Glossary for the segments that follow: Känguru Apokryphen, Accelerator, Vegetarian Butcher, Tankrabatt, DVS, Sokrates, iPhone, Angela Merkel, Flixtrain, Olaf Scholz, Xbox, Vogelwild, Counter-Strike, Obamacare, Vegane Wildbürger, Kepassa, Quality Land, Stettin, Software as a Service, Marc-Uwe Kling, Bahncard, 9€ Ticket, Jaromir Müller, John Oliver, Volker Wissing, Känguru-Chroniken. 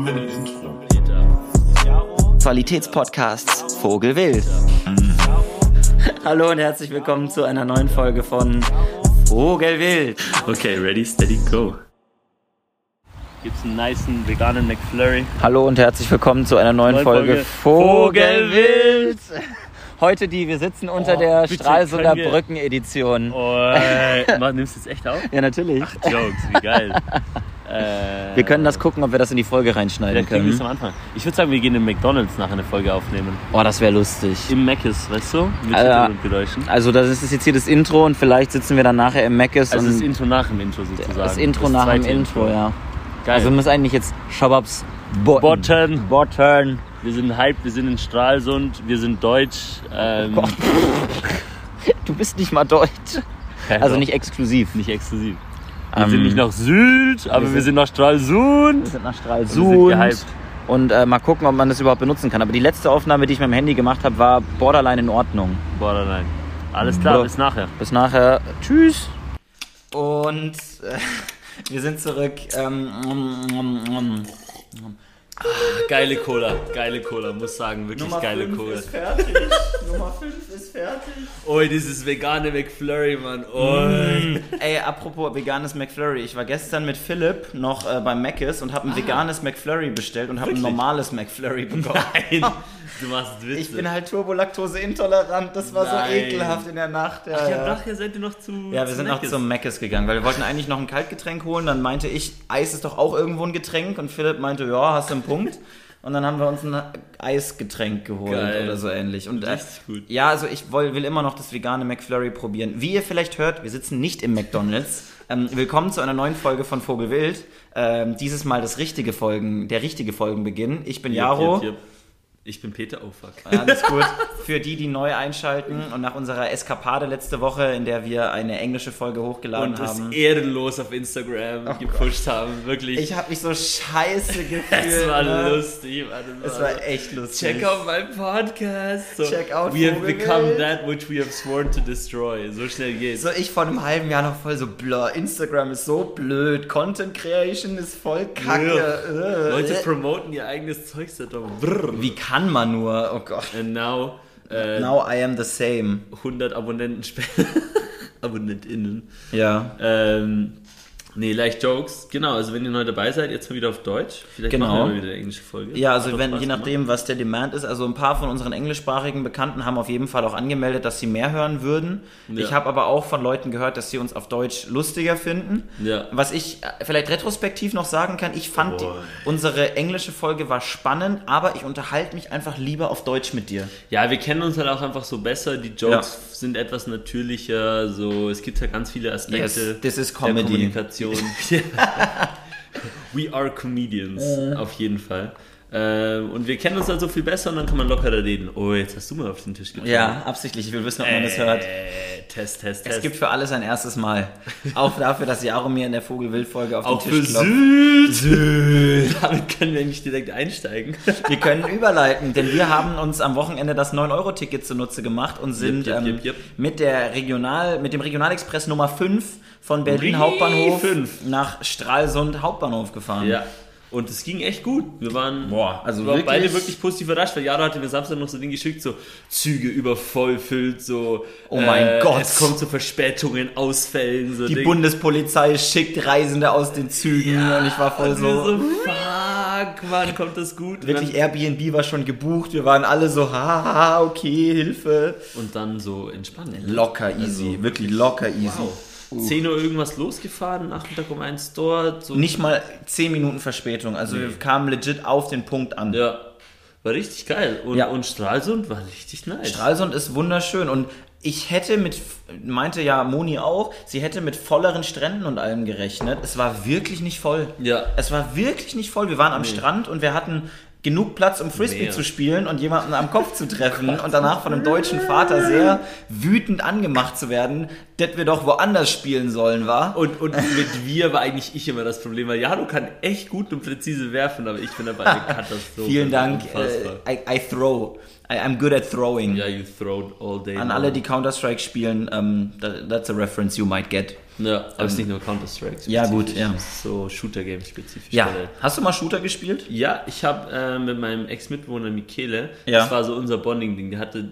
Haben wir ein Intro? Qualitätspodcasts Vogelwild. Hallo und herzlich willkommen zu einer neuen Folge von Vogelwild. Okay, ready, steady, go. Gibt's einen nicen veganen McFlurry. Hallo und herzlich willkommen zu einer neuen Folge Vogelwild. Heute wir sitzen unter der Stralsunder Brücken-Edition. Nimmst du jetzt echt auf? Ja, natürlich. Ach, Jokes, wie geil. Wir können das gucken, ob wir das in die Folge reinschneiden können. Am Anfang. Ich würde sagen, wir gehen in McDonald's nachher eine Folge aufnehmen. Oh, das wäre lustig. Im Mc's, weißt du? Mit Hintergrundgeräuschen. Also das ist jetzt hier das Intro und vielleicht sitzen wir dann nachher im Mc's. Also das Intro nach dem Intro sozusagen. Das Intro das nach dem Intro, ja. Geil. Also wir müssen eigentlich jetzt Shababs Botten. Wir sind hyped, wir sind in Stralsund, wir sind deutsch. Oh Gott. Du bist nicht mal deutsch. Also nicht exklusiv. Nicht exklusiv. Wir sind nicht nach Süd, aber wir sind nach Stralsund. Wir sind nach Stralsund. Und wir sind gehypt. Und mal gucken, ob man das überhaupt benutzen kann. Aber die letzte Aufnahme, die ich mit dem Handy gemacht habe, war borderline in Ordnung. Borderline. Alles klar, bis nachher. Bis nachher. Tschüss. Und wir sind zurück. Ach, geile Cola, muss sagen, wirklich Nummer geile Cola. Nummer 5 ist fertig. Oi, dieses vegane McFlurry, Mann. Oi. Ey, apropos veganes McFlurry. Ich war gestern mit Philipp noch beim Mc's und habe ein veganes McFlurry bestellt und habe ein normales McFlurry bekommen. Nein, du machst Witze. Ich bin halt Turbo-Laktose-intolerant, das war so ekelhaft in der Nacht. Ja, ich hab gedacht, ihr seid noch zu Mc's. Ja, wir sind noch zum Mc's gegangen, weil wir wollten eigentlich noch ein Kaltgetränk holen. Dann meinte ich, Eis ist doch auch irgendwo ein Getränk. Und Philipp meinte, ja, hast du ein Punkt. Und dann haben wir uns ein Eisgetränk geholt. Geil. Oder so ähnlich. Und das ist gut. Ja, also ich will immer noch das vegane McFlurry probieren. Wie ihr vielleicht hört, wir sitzen nicht im McDonald's. Willkommen zu einer neuen Folge von Vogelwild. Dieses Mal der richtige Folgenbeginn. Ich bin Jaro. Yep. Ich bin Peter. Oh fuck. Alles gut. Für die neu einschalten und nach unserer Eskapade letzte Woche, in der wir eine englische Folge hochgeladen haben. Und es ehrenlos auf Instagram gepusht haben, wirklich. Ich habe mich so scheiße gefühlt. Es war lustig. Es war echt lustig. Check out mein Podcast. So, check out We have become that which we have sworn to destroy. So schnell geht's. So ich vor einem halben Jahr noch voll so blöd. Instagram ist so blöd. Content Creation ist voll kacke. Leute promoten ihr eigenes Zeug. Wie kann man nur, oh Gott. And now I am the same. 100 Abonnenten später. AbonnentInnen. Ja. Leicht Jokes. Genau, also wenn ihr neu dabei seid, jetzt mal wieder auf Deutsch. Vielleicht machen wir wieder eine englische Folge. Ja, also je nachdem, was der Demand ist. Also ein paar von unseren englischsprachigen Bekannten haben auf jeden Fall auch angemeldet, dass sie mehr hören würden. Ja. Ich habe aber auch von Leuten gehört, dass sie uns auf Deutsch lustiger finden. Ja. Was ich vielleicht retrospektiv noch sagen kann, ich fand, unsere englische Folge war spannend, aber ich unterhalte mich einfach lieber auf Deutsch mit dir. Ja, wir kennen uns halt auch einfach so besser. Die Jokes sind etwas natürlicher. So, es gibt ja ganz viele Aspekte das ist Comedy. Der Kommunikation. We are Comedians, auf jeden Fall. Und wir kennen uns halt so viel besser und dann kann man lockerer reden. Oh, jetzt hast du mal auf den Tisch getrunken. Ja, absichtlich. Ich will wissen, ob man das hört. Test. Es gibt für alles ein erstes Mal. Auch dafür, dass Jaro mir in der Vogelwild-Folge auf den Tisch klopft. Auch für Süd. Damit können wir nicht direkt einsteigen. Wir können überleiten, denn wir haben uns am Wochenende das 9€-Ticket zunutze gemacht und sind mit dem Regionalexpress Nummer 5 von Berlin Hauptbahnhof nach Stralsund Hauptbahnhof gefahren. Ja. Und es ging echt gut. Wir waren beide wirklich positiv überrascht, weil Jaro hatte mir Samstag noch so ein Ding geschickt, so Züge überfüllt, so oh mein Gott, es kommt zu Verspätungen, Ausfällen, so die Bundespolizei schickt Reisende aus den Zügen und ich war voll so fuck, Mann, kommt das gut. Wirklich, Airbnb war schon gebucht, wir waren alle so haha, okay, Hilfe. Und dann so entspannt. Locker easy, also, wirklich locker easy. Wow. 10 Uhr irgendwas losgefahren, Nachmittag um 1 dort. So. Nicht mal 10 Minuten Verspätung, also wir kamen legit auf den Punkt an. Ja, war richtig geil und Stralsund war richtig nice. Stralsund ist wunderschön und ich hätte meinte ja Moni auch, sie hätte mit volleren Stränden und allem gerechnet. Es war wirklich nicht voll. Ja. Es war wirklich nicht voll. Wir waren am Strand und wir hatten genug Platz, um Frisbee zu spielen und jemanden am Kopf zu treffen und danach von einem deutschen Vater sehr wütend angemacht zu werden, dass wir doch woanders spielen sollen, war. Und mit wir war eigentlich ich immer das Problem, weil Jaro kann echt gut und präzise werfen, aber ich bin dabei eine Katastrophe. Vielen Dank. I throw. I'm good at throwing. Ja, you throwed all day. An alle, die Counter-Strike spielen, that's a reference you might get. Ja, aber es ist nicht nur Counter-Strike. Ja, gut, ja. So Shooter-Game-spezifisch. Ja. Hast du mal Shooter gespielt? Ja, ich habe mit meinem Ex-Mitbewohner Michele, das war so unser Bonding-Ding, der hatte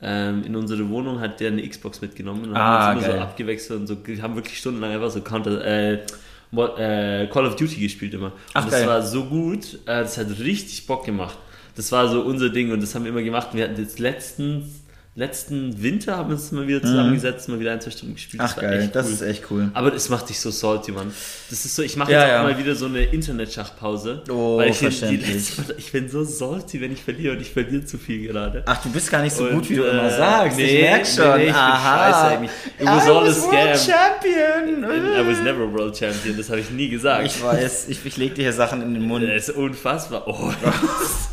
in unsere Wohnung hat der eine Xbox mitgenommen und haben uns immer so abgewechselt und so, haben wirklich stundenlang einfach so Call of Duty gespielt immer. Ach, und das war so gut, das hat richtig Bock gemacht. Das war so unser Ding und das haben wir immer gemacht. Wir hatten jetzt letzten Winter haben wir uns mal wieder zusammengesetzt, mal wieder 1-2 Stunden gespielt. Ach, das war echt cool. Das ist echt cool. Aber das macht dich so salty, Mann. Das ist so, ich mache jetzt auch mal wieder so eine Internetschachpause. Oh, weil ich verständlich. Ich bin so salty, wenn ich verliere und ich verliere zu viel gerade. Ach, du bist gar nicht so gut, wie du immer sagst. Nee, ich merke schon. Nee, ich bin scheiße eigentlich. It was all a scam. I was never world champion. Das habe ich nie gesagt. Ich weiß, ich lege dir hier Sachen in den Mund. Das ist unfassbar. Oh, was?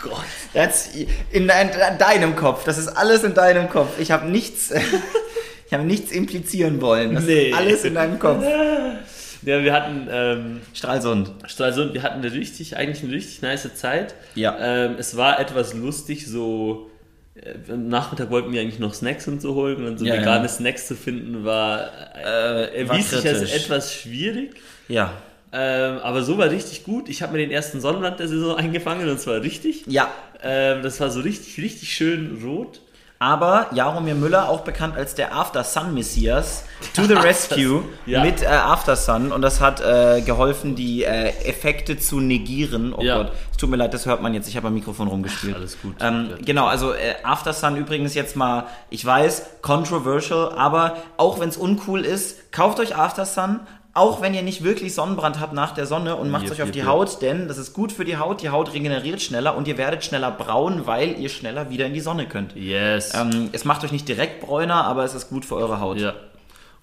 Gott. Das in deinem Kopf. Das ist alles in deinem Kopf. Ich habe nichts, implizieren wollen. Das ist alles in deinem Kopf. Ja, wir hatten Stralsund. Wir hatten eine richtig nice Zeit. Ja. Es war etwas lustig, so am Nachmittag wollten wir eigentlich noch Snacks und so holen und dann so vegane Snacks zu finden war erwies sich als etwas schwierig. Ja. Aber so war richtig gut. Ich habe mir den ersten Sonnenbrand der Saison eingefangen und zwar richtig. Ja. Das war so richtig, richtig schön rot. Aber Jaromir Müller, auch bekannt als der After-Sun-Messias, to the rescue mit After-Sun. Und das hat geholfen, die Effekte zu negieren. Oh Gott, es tut mir leid, das hört man jetzt. Ich habe am Mikrofon rumgespielt. Ach, alles gut. Genau, also After-Sun übrigens jetzt mal, ich weiß, controversial, aber auch wenn es uncool ist, kauft euch After-Sun. Auch wenn ihr nicht wirklich Sonnenbrand habt nach der Sonne und macht es euch auf die Haut, denn das ist gut für die Haut regeneriert schneller und ihr werdet schneller braun, weil ihr schneller wieder in die Sonne könnt. Yes. Es macht euch nicht direkt bräuner, aber es ist gut für eure Haut. Ja.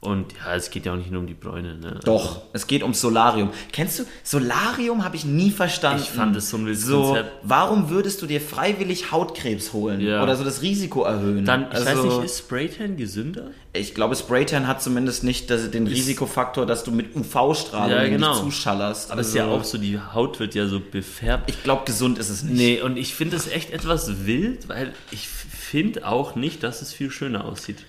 Und ja, es geht ja auch nicht nur um die Bräune, ne? Doch, es geht ums Solarium. Kennst du, Solarium habe ich nie verstanden. Ich fand das so ein wildes Konzept. Warum würdest du dir freiwillig Hautkrebs holen oder so das Risiko erhöhen? Dann, ich weiß nicht, ist Spraytan gesünder? Ich glaube, Spraytan hat zumindest nicht den Risikofaktor, dass du mit UV-Strahlung nicht zuschallerst. Aber es ist ja auch so, die Haut wird ja so befärbt. Ich glaube, gesund ist es nicht. Nee, und ich finde das echt etwas wild, weil ich finde auch nicht, dass es viel schöner aussieht.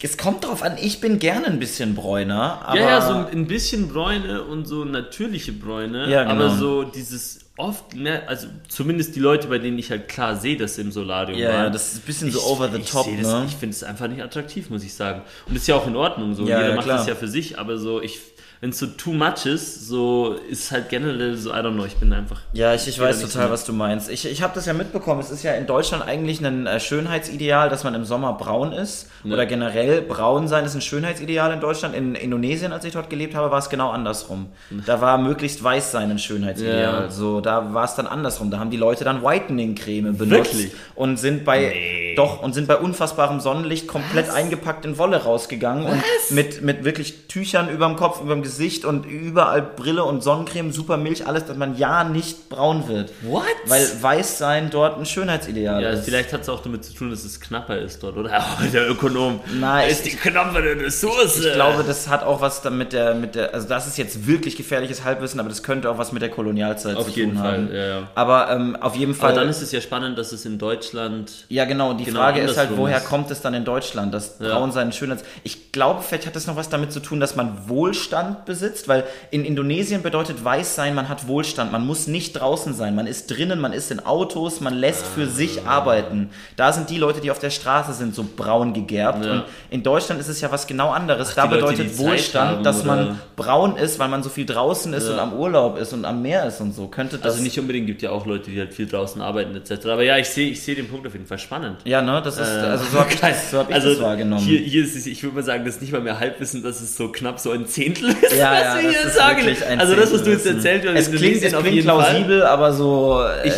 Es kommt drauf an, ich bin gerne ein bisschen bräuner. Aber so ein bisschen Bräune und so natürliche Bräune. Ja, genau. Aber so dieses oft, ne, also zumindest die Leute, bei denen ich halt klar sehe, dass sie im Solarium waren. Ja, das ist ein bisschen so over the top. Ne? Ich finde es einfach nicht attraktiv, muss ich sagen. Und das ist ja auch in Ordnung. So. Ja, jeder macht das ja für sich, aber so wenn es so too much ist, so ist halt generell so, I don't know, ich bin einfach... Ja, ich weiß total, was du meinst. Ich habe das ja mitbekommen, es ist ja in Deutschland eigentlich ein Schönheitsideal, dass man im Sommer braun ist. Ne. Oder generell braun sein ist ein Schönheitsideal in Deutschland. In Indonesien, als ich dort gelebt habe, war es genau andersrum. Da war möglichst weiß sein ein Schönheitsideal. Ja. So, da war es dann andersrum. Da haben die Leute dann Whitening-Creme benutzt. Wirklich? Und sind bei... Nee. Doch, und sind bei unfassbarem Sonnenlicht komplett eingepackt in Wolle rausgegangen und mit wirklich Tüchern überm Kopf, überm Gesicht und überall Brille und Sonnencreme, super Milch, alles, dass man ja nicht braun wird. What? Weil weiß sein dort ein Schönheitsideal ist. Vielleicht hat es auch damit zu tun, dass es knapper ist dort, oder? Der Ökonom. Nein. Ist die knappere Ressource. Ich glaube, das hat auch was damit also das ist jetzt wirklich gefährliches Halbwissen, aber das könnte auch was mit der Kolonialzeit zu tun haben. Auf jeden Fall, ja. Aber auf jeden Fall. Aber dann ist es ja spannend, dass es in Deutschland... Ja, genau, die Frage ist halt, woher kommt es dann in Deutschland, das Braunsein, Schönheits... Ich glaube, vielleicht hat das noch was damit zu tun, dass man Wohlstand besitzt, weil in Indonesien bedeutet Weißsein, man hat Wohlstand, man muss nicht draußen sein, man ist drinnen, man ist in Autos, man lässt für sich arbeiten. Da sind die Leute, die auf der Straße sind, so braun gegerbt und in Deutschland ist es ja was genau anderes. Ach, da bedeutet Leute, Wohlstand, dass man braun ist, weil man so viel draußen ist und am Urlaub ist und am Meer ist und so. Könnte das... Also nicht unbedingt, gibt ja auch Leute, die halt viel draußen arbeiten etc. Aber ja, ich sehe den Punkt auf jeden Fall spannend. Ja, ne, das ist, also so habe ich das wahrgenommen. Hier ist es, ich würde mal sagen, das ist nicht mal mehr Halbwissen, dass es so knapp so ein Zehntel ist, was wir hier sagen. Also das, was du jetzt erzählt hast, es klingt plausibel, aber so... Ich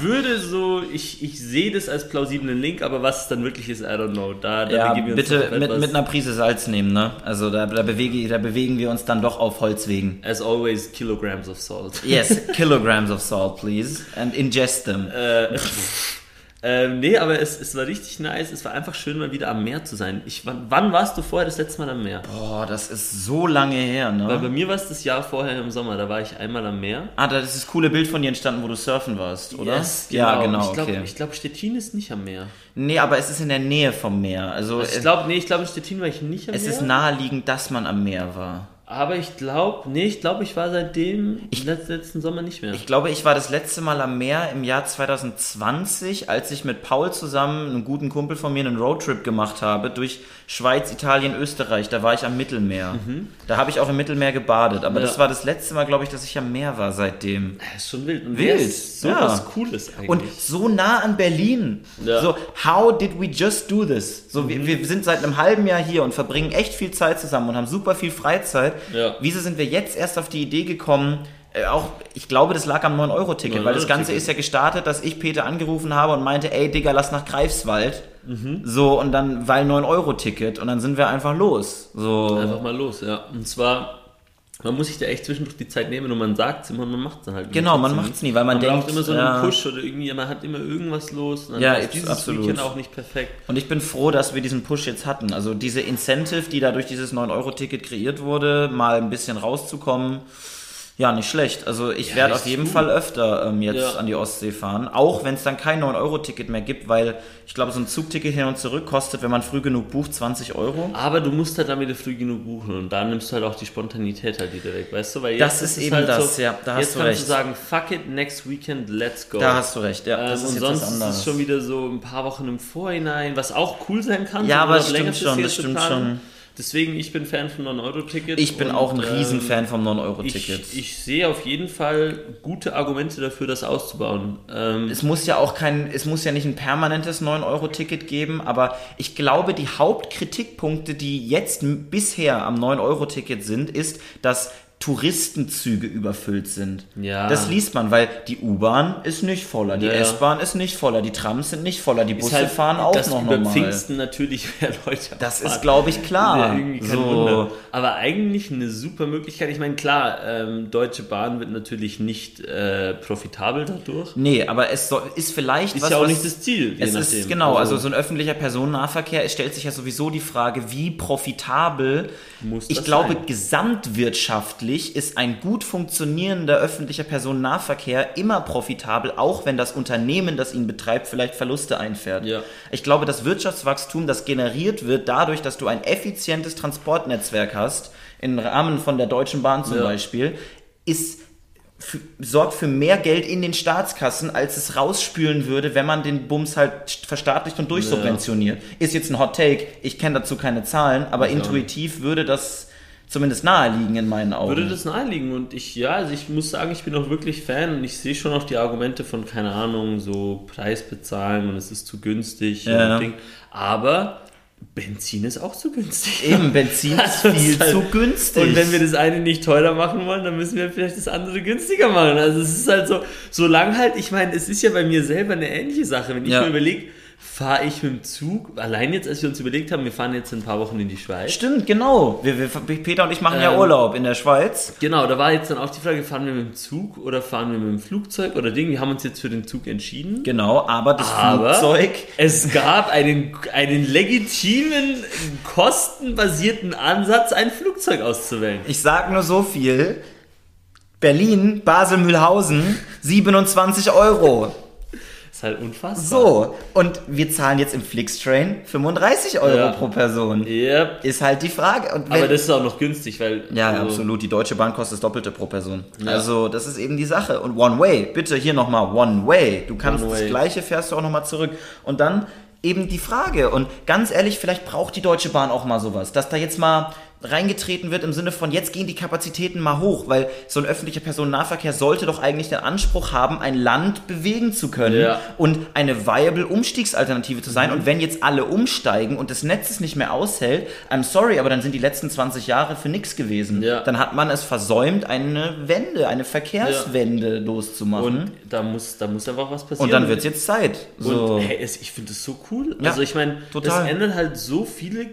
würde so, ich sehe das als plausiblen Link, aber was es dann wirklich ist, I don't know. Da begeben wir uns bitte mit einer Prise Salz nehmen, ne? Also da bewegen wir uns dann doch auf Holzwegen. As always, kilograms of salt. Yes, kilograms of salt, please. And ingest them. Nee, aber es war richtig nice. Es war einfach schön, mal wieder am Meer zu sein. Wann warst du vorher das letzte Mal am Meer? Boah, das ist so lange her, ne? Weil bei mir war es das Jahr vorher im Sommer. Da war ich einmal am Meer. Ah, da ist das coole Bild von dir entstanden, wo du surfen warst, oder? Yes, genau. Ja, genau. Ich glaube, Stettin ist nicht am Meer. Nee, aber es ist in der Nähe vom Meer. Also ich glaube, in Stettin war ich nicht am Meer. Es ist naheliegend, dass man am Meer war. Aber ich war seitdem letzten Sommer nicht mehr. Ich glaube, ich war das letzte Mal am Meer im Jahr 2020, als ich mit Paul zusammen, einem guten Kumpel von mir, einen Roadtrip gemacht habe durch Schweiz, Italien, Österreich. Da war ich am Mittelmeer. Mhm. Da habe ich auch im Mittelmeer gebadet. Aber das war das letzte Mal, glaube ich, dass ich am Meer war seitdem. Das ist schon wild. Und wild. Ist so was Cooles eigentlich. Und so nah an Berlin. Ja. So, how did we just do this? So, wir sind seit einem halben Jahr hier und verbringen echt viel Zeit zusammen und haben super viel Freizeit. Ja. Wieso sind wir jetzt erst auf die Idee gekommen, auch, ich glaube, das lag am 9€-Ticket, weil das Ganze ist ja gestartet, dass ich Peter angerufen habe und meinte, ey Digga, lass nach Greifswald. Mhm. So, und dann, weil 9€-Ticket, und dann sind wir einfach los. So. Einfach mal los, ja. Und zwar, man muss sich da echt zwischendurch die Zeit nehmen und man sagt es immer und man macht es halt. Genau, man macht es nie, weil man denkt... Man braucht immer so einen Push oder irgendwie, man hat immer irgendwas los. Und dann ist dieses absolut. Weekend auch nicht perfekt. Und ich bin froh, dass wir diesen Push jetzt hatten. Also diese Incentive, die da durch dieses 9€-Ticket kreiert wurde, mal ein bisschen rauszukommen, ja, nicht schlecht. Also ich werde auf jeden Fall öfter jetzt an die Ostsee fahren, auch wenn es dann kein 9€-Ticket mehr gibt, weil ich glaube, so ein Zugticket hin und zurück kostet, wenn man früh genug bucht, 20€. Aber du musst halt dann wieder früh genug buchen und da nimmst du halt auch die Spontanität halt wieder weg, weißt du? Weil jetzt das ist eben halt das, so, ja, da hast du recht. Jetzt kannst du sagen, fuck it, next weekend, let's go. Da hast du recht, ja. Das ist und jetzt sonst was anderes. Ist es schon wieder so ein paar Wochen im Vorhinein, was auch cool sein kann. Ja, aber das stimmt schon. Deswegen, ich bin Fan vom 9€-Ticket. Ich bin auch ein Riesenfan vom 9€-Ticket. Ich sehe auf jeden Fall gute Argumente dafür, das auszubauen. Es muss ja nicht ein permanentes 9€-Ticket geben, aber ich glaube, die Hauptkritikpunkte, die jetzt bisher am 9€-Ticket sind, ist, dass Touristenzüge überfüllt sind. Ja. Das liest man, weil die U-Bahn ist nicht voller, die S-Bahn ist nicht voller, die Trams sind nicht voller, die Busse halt fahren auch noch normal. Über Pfingsten natürlich mehr Leute. Das ist, glaube ich, klar. Wunder. Aber eigentlich eine super Möglichkeit. Ich meine, klar, Deutsche Bahn wird natürlich nicht profitabel dadurch. Nee, aber es ist vielleicht ist was... Ist ja auch nicht das Ziel, je nachdem. Ist, genau, also so ein öffentlicher Personennahverkehr, es stellt sich ja sowieso die Frage, wie profitabel muss das sein? Gesamtwirtschaftlich ist ein gut funktionierender öffentlicher Personennahverkehr immer profitabel, auch wenn das Unternehmen, das ihn betreibt, vielleicht Verluste einfährt. Ja. Ich glaube, das Wirtschaftswachstum, das generiert wird dadurch, dass du ein effizientes Transportnetzwerk hast, im Rahmen von der Deutschen Bahn zum Beispiel, sorgt für mehr Geld in den Staatskassen, als es rausspülen würde, wenn man den Bums halt verstaatlicht und durchsubventioniert. Ja. Ist jetzt ein Hot Take, ich kenne dazu keine Zahlen, aber intuitiv würde das zumindest naheliegen in meinen Augen. Würde das naheliegen und ich muss sagen, ich bin auch wirklich Fan und ich sehe schon auch die Argumente von, keine Ahnung, so Preis bezahlen und es ist zu günstig. Ja. Und Ding. Aber Benzin ist auch zu günstig. Eben, Benzin ist zu günstig. Und wenn wir das eine nicht teurer machen wollen, dann müssen wir vielleicht das andere günstiger machen. Also es ist halt so, solange halt, ich meine, es ist ja bei mir selber eine ähnliche Sache. Wenn ich mir überlege, fahre ich mit dem Zug, allein jetzt, als wir uns überlegt haben, wir fahren jetzt in ein paar Wochen in die Schweiz. Stimmt, genau. Peter und ich machen ja Urlaub in der Schweiz. Genau, da war jetzt dann auch die Frage, fahren wir mit dem Zug oder fahren wir mit dem Flugzeug oder Ding. Wir haben uns jetzt für den Zug entschieden. Genau, aber Flugzeug... Es gab einen legitimen, kostenbasierten Ansatz, ein Flugzeug auszuwählen. Ich sag nur so viel. Berlin, Basel-Münchhausen, 27€. Ist halt unfassbar. So, und wir zahlen jetzt im Flixtrain 35€ pro Person. Yep. Ist halt die Frage. Und aber das ist auch noch günstig, weil... Ja, absolut. Die Deutsche Bahn kostet das Doppelte pro Person. Ja. Also, das ist eben die Sache. Und One Way, bitte hier nochmal One Way. Du kannst das Gleiche, fährst du auch nochmal zurück. Und dann eben die Frage. Und ganz ehrlich, vielleicht braucht die Deutsche Bahn auch mal sowas. Dass da jetzt mal reingetreten wird im Sinne von, jetzt gehen die Kapazitäten mal hoch, weil so ein öffentlicher Personennahverkehr sollte doch eigentlich den Anspruch haben, ein Land bewegen zu können und eine viable Umstiegsalternative zu sein. Und wenn jetzt alle umsteigen und das Netz es nicht mehr aushält, I'm sorry, aber dann sind die letzten 20 Jahre für nichts gewesen. Ja. Dann hat man es versäumt, eine Verkehrswende loszumachen. Und da muss einfach was passieren. Und dann wird es jetzt Zeit. So. Und hey, ich finde das so cool. Ja, also ich meine, das ändert halt so viele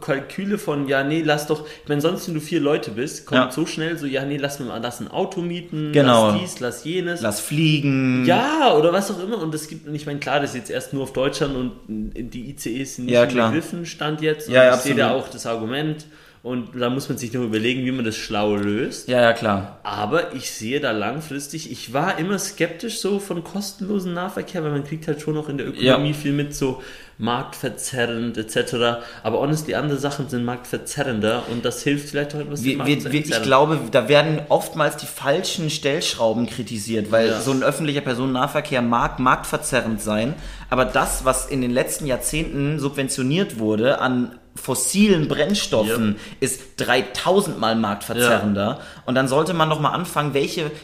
Kalküle von, ja, nee, lass doch, ich meine, sonst, wenn du 4 Leute bist, kommt so schnell so, ja, nee, lass ein Auto mieten, lass dies, lass jenes. Lass fliegen. Ja, oder was auch immer. Und es gibt, ich meine, klar, das ist jetzt erst nur auf Deutschland und die ICEs sind nicht begriffen, stand jetzt. Und ich sehe da auch das Argument. Und da muss man sich noch überlegen, wie man das schlau löst. Ja, ja, klar. Aber ich sehe da langfristig, ich war immer skeptisch so von kostenlosen Nahverkehr, weil man kriegt halt schon noch in der Ökonomie viel mit, so marktverzerrend etc. Aber honestly, andere Sachen sind marktverzerrender und das hilft vielleicht auch etwas. Ich glaube, da werden oftmals die falschen Stellschrauben kritisiert, weil so ein öffentlicher Personennahverkehr mag marktverzerrend sein, aber das, was in den letzten Jahrzehnten subventioniert wurde an fossilen Brennstoffen, ist 3000-mal marktverzerrender. Und dann sollte man doch mal anfangen,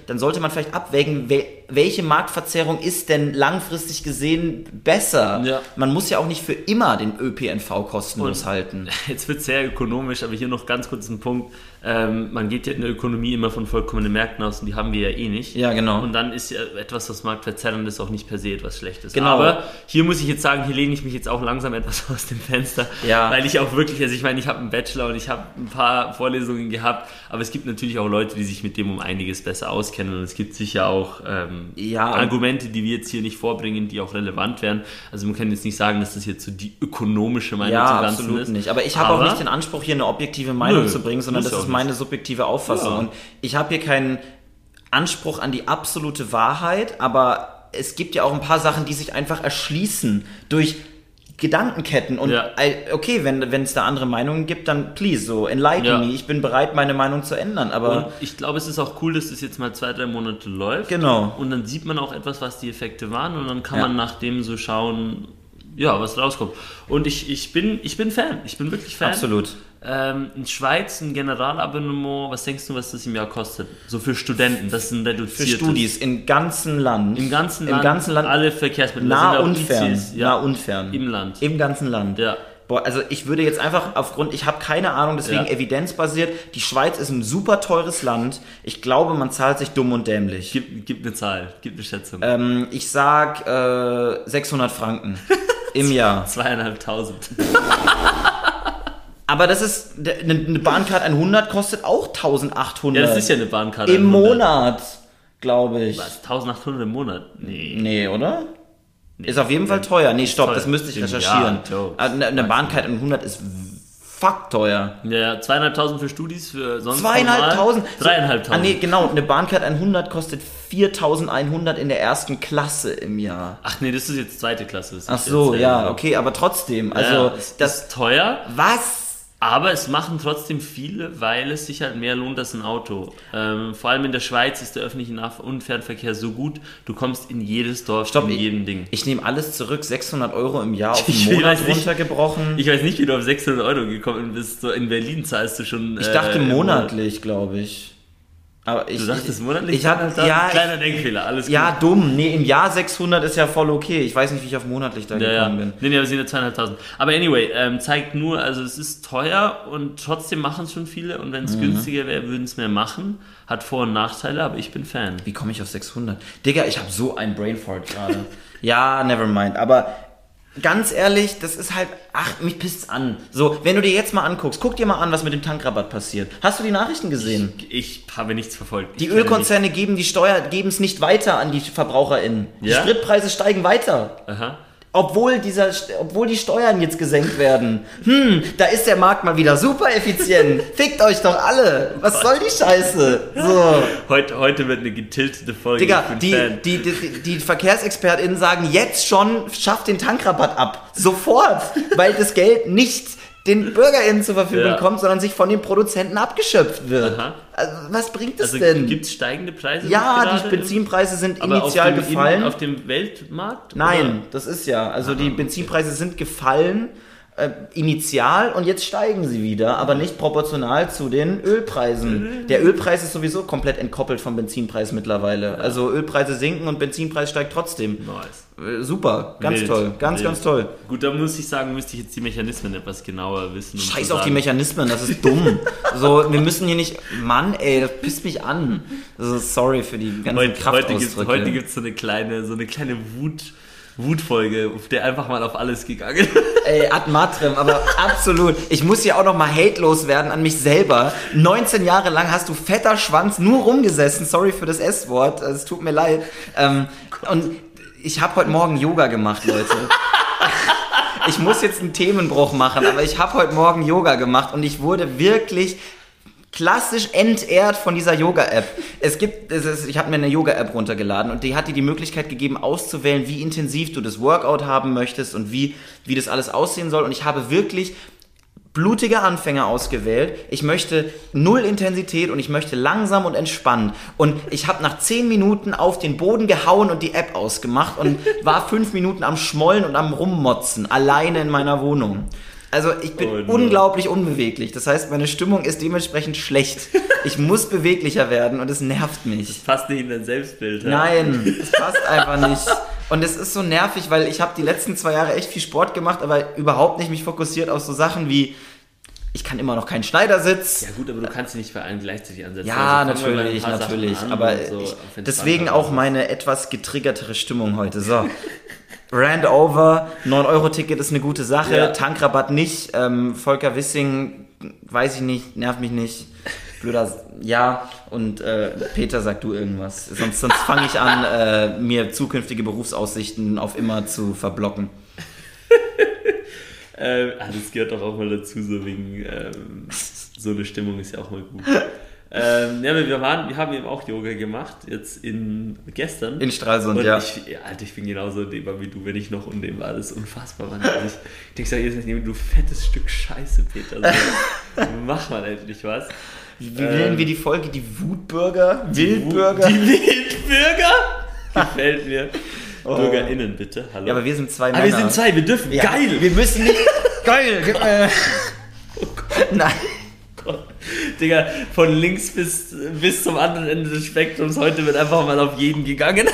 dann sollte man vielleicht abwägen, welche Marktverzerrung ist denn langfristig gesehen besser? Ja. Man muss ja auch nicht für immer den ÖPNV kostenlos halten. Jetzt wird es sehr ökonomisch, aber hier noch ganz kurz ein Punkt. Man geht ja in der Ökonomie immer von vollkommenen Märkten aus und die haben wir ja eh nicht. Ja, genau. Und dann ist ja etwas, was marktverzerrend ist, auch nicht per se etwas Schlechtes. Genau. Aber hier muss ich jetzt sagen, hier lehne ich mich jetzt auch langsam etwas aus dem Fenster, weil ich auch wirklich, also ich meine, ich habe einen Bachelor und ich habe ein paar Vorlesungen gehabt, aber es gibt natürlich auch Leute, die sich mit dem um einiges besser auskennen und es gibt sicher auch Argumente, die wir jetzt hier nicht vorbringen, die auch relevant wären. Also man kann jetzt nicht sagen, dass das jetzt so die ökonomische Meinung zum Ganzen ist. Ja, absolut nicht. Aber ich habe auch nicht den Anspruch, hier eine objektive Meinung zu bringen, sondern das ist meine subjektive Auffassung. Ja. Und ich habe hier keinen Anspruch an die absolute Wahrheit, aber es gibt ja auch ein paar Sachen, die sich einfach erschließen durch Gedankenketten und okay, wenn es da andere Meinungen gibt, dann please, so enlighten me, ich bin bereit, meine Meinung zu ändern, aber... Und ich glaube, es ist auch cool, dass es das jetzt mal 2-3 Monate läuft. Genau. Und dann sieht man auch etwas, was die Effekte waren und dann kann man nach dem so schauen, was rauskommt. Und ich bin Fan, ich bin wirklich Fan. Absolut. In Schweiz ein Generalabonnement, was denkst du, was das im Jahr kostet? So für Studenten, das ist ein reduziertes. Für Studis im ganzen Land. Im ganzen Land alle Verkehrsmittel. Nah und fern. Nah und fern. Im Land. Im ganzen Land. Ja. Boah, also ich würde jetzt einfach ich habe keine Ahnung, deswegen evidenzbasiert, die Schweiz ist ein super teures Land. Ich glaube, man zahlt sich dumm und dämlich. Gib eine Zahl, gib eine Schätzung. Ich sag 600 Franken im Jahr. 2500. Aber das ist, eine Bahncard 100 kostet auch 1800. Ja, das ist ja eine Bahncard 100. Im Monat, glaube ich. Was, 1800 im Monat? Nee, oder? Nee, ist auf jeden Fall teuer. Nee, stopp, das müsste ich recherchieren. Ja, eine Bahncard 100 ist fuck teuer. Ja, 2500 für Studis, für sonst 2500? 3500. Ah, nee, genau, eine Bahncard 100 kostet 4100 in der ersten Klasse im Jahr. Ach nee, das ist jetzt zweite Klasse. Ach so, ja, okay, aber trotzdem. Also ja, das ist teuer. Was? Aber es machen trotzdem viele, weil es sich halt mehr lohnt als ein Auto. Vor allem in der Schweiz ist der öffentliche und Fernverkehr so gut, du kommst in jedes Dorf, in jedem Ding. Ich nehme alles zurück, 600 Euro im Jahr auf den Monat runtergebrochen. Ich weiß nicht, wie du auf 600 Euro gekommen bist. So in Berlin zahlst du schon... Ich dachte monatlich, glaube ich. Aber du dachtest monatlich? Ich hatte kleiner Denkfehler, alles gut. Ja, dumm. Nee, im Jahr 600 ist ja voll okay. Ich weiß nicht, wie ich auf monatlich da gekommen bin. Nee, aber sind ja 2500. Aber anyway, zeigt nur, also es ist teuer und trotzdem machen es schon viele und wenn es günstiger wäre, würden es mehr machen. Hat Vor- und Nachteile, aber ich bin Fan. Wie komme ich auf 600? Digga, ich habe so einen Brainfart gerade. Ja, never mind. Aber ganz ehrlich, das ist halt, mich pisst's an. So, wenn du dir jetzt mal anguckst, guck dir mal an, was mit dem Tankrabatt passiert. Hast du die Nachrichten gesehen? Ich habe nichts verfolgt. Die Ölkonzerne geben es nicht weiter an die VerbraucherInnen. Die Spritpreise steigen weiter. Aha. Obwohl die Steuern jetzt gesenkt werden. Da ist der Markt mal wieder super effizient. Fickt euch doch alle. Was soll die Scheiße? So. Heute wird eine getiltete Folge. Digga, die VerkehrsexpertInnen sagen jetzt schon, schafft den Tankrabatt ab. Sofort. Weil das Geld nicht den BürgerInnen zur Verfügung kommt, sondern sich von den Produzenten abgeschöpft wird. Aha. Also, was bringt es denn? Also gibt es steigende Preise? Ja, die Benzinpreise sind initial gefallen. Aber auf dem Weltmarkt? Nein, oder? Das ist ja. Also die Benzinpreise sind gefallen initial und jetzt steigen sie wieder, aber nicht proportional zu den Ölpreisen. Der Ölpreis ist sowieso komplett entkoppelt vom Benzinpreis mittlerweile. Also Ölpreise sinken und Benzinpreis steigt trotzdem. Nice. Super, ganz toll, ganz toll. Gut, da muss ich sagen, müsste ich jetzt die Mechanismen etwas genauer wissen. Scheiß auf die Mechanismen, das ist dumm. So, wir müssen hier nicht, Mann ey, das pisst mich an. Also sorry für die ganzen Kraftausdrücke. Heute gibt es so eine kleine Wut Wutfolge, der einfach mal auf alles gegangen ist. Ey, ad matrem, aber absolut. Ich muss hier auch nochmal hatelos werden an mich selber. 19 Jahre lang hast du fetter Schwanz nur rumgesessen. Sorry für das S-Wort, es tut mir leid. Und ich habe heute Morgen Yoga gemacht, Leute. Ich muss jetzt einen Themenbruch machen, aber ich habe heute Morgen Yoga gemacht und ich wurde wirklich klassisch entehrt von dieser Yoga-App. Ich habe mir eine Yoga-App runtergeladen und die hat dir die Möglichkeit gegeben, auszuwählen, wie intensiv du das Workout haben möchtest und wie das alles aussehen soll. Und ich habe wirklich blutige Anfänger ausgewählt. Ich möchte null Intensität und ich möchte langsam und entspannt. Und ich habe nach 10 Minuten auf den Boden gehauen und die App ausgemacht und war 5 Minuten am Schmollen und am Rummotzen, alleine in meiner Wohnung. Also ich bin unglaublich unbeweglich. Das heißt, meine Stimmung ist dementsprechend schlecht. Ich muss beweglicher werden und es nervt mich. Das passt nicht in dein Selbstbild. Ja? Nein, das passt einfach nicht. Und es ist so nervig, weil ich habe die letzten 2 Jahre echt viel Sport gemacht, aber überhaupt nicht mich fokussiert auf so Sachen wie, ich kann immer noch keinen Schneidersitz. Ja gut, aber du kannst dich nicht bei allen gleichzeitig ansetzen. Ja, also natürlich. Aber so deswegen auch meine etwas getriggertere Stimmung heute. So. Rand over, 9€-Ticket ist eine gute Sache, ja. Tankrabatt nicht, Volker Wissing, weiß ich nicht, nervt mich nicht, blöder, ja, und Peter, sag du irgendwas, sonst fange ich an, mir zukünftige Berufsaussichten auf immer zu verblocken. Das gehört doch auch mal dazu, so wegen, so eine Stimmung ist ja auch mal gut. Ja, wir haben eben auch Yoga gemacht, jetzt gestern. In Stralsund, und ja. Ich bin genauso dehnbar wie du, wenn ich noch undehnbar war. Das ist unfassbar, Mann. Also ich denke, jetzt nicht, du fettes Stück Scheiße, Peter. So, mach mal endlich was. Wie nennen wir die Folge? Die Wutbürger? Wildbürger? Die Wildbürger? Gefällt mir. Oh. BürgerInnen, bitte. Hallo. Ja, aber wir sind 2 Männer. Wir sind 2, wir dürfen. Ja. Geil. Wir müssen nicht. Geil. Gib mir. Oh Gott. Nein. Digga, von links bis zum anderen Ende des Spektrums, heute wird einfach mal auf jeden gegangen.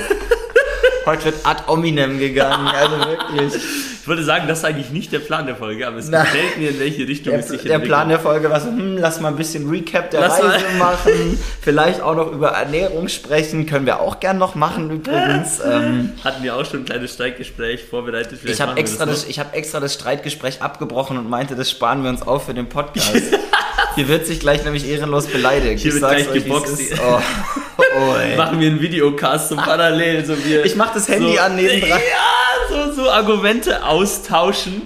Heute wird ad hominem gegangen, also wirklich. Ich würde sagen, das ist eigentlich nicht der Plan der Folge, aber es gefällt mir, in welche Richtung es sich entwickelt. Der Plan der Folge war so, lass mal ein bisschen Recap der Reise machen, vielleicht auch noch über Ernährung sprechen, können wir auch gern noch machen übrigens. Hatten wir auch schon ein kleines Streitgespräch vorbereitet. Ich habe extra das Streitgespräch abgebrochen und meinte, das sparen wir uns auf für den Podcast. Hier wird sich gleich nämlich ehrenlos beleidigt. Hier wird gleich geboxt. Oh. Oh, machen wir einen Videocast so parallel. So ich mach das Handy so an nebendran. Ja, so Argumente austauschen,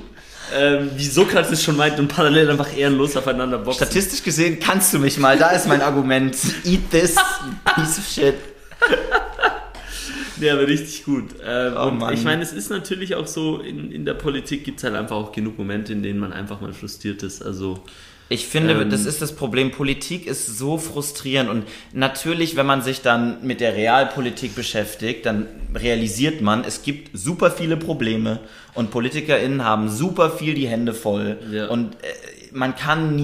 wie Sokrates schon meint, und parallel einfach ehrenlos aufeinander boxen. Statistisch gesehen kannst du mich mal, da ist mein Argument. Eat this, piece of shit. Ja, aber richtig gut. Und Mann. Ich meine, es ist natürlich auch so, in der Politik gibt es halt einfach auch genug Momente, in denen man einfach mal frustriert ist. Also ich finde, das ist das Problem. Politik ist so frustrierend und natürlich, wenn man sich dann mit der Realpolitik beschäftigt, dann realisiert man, es gibt super viele Probleme und PolitikerInnen haben super viel die Hände voll. Ja. Und man kann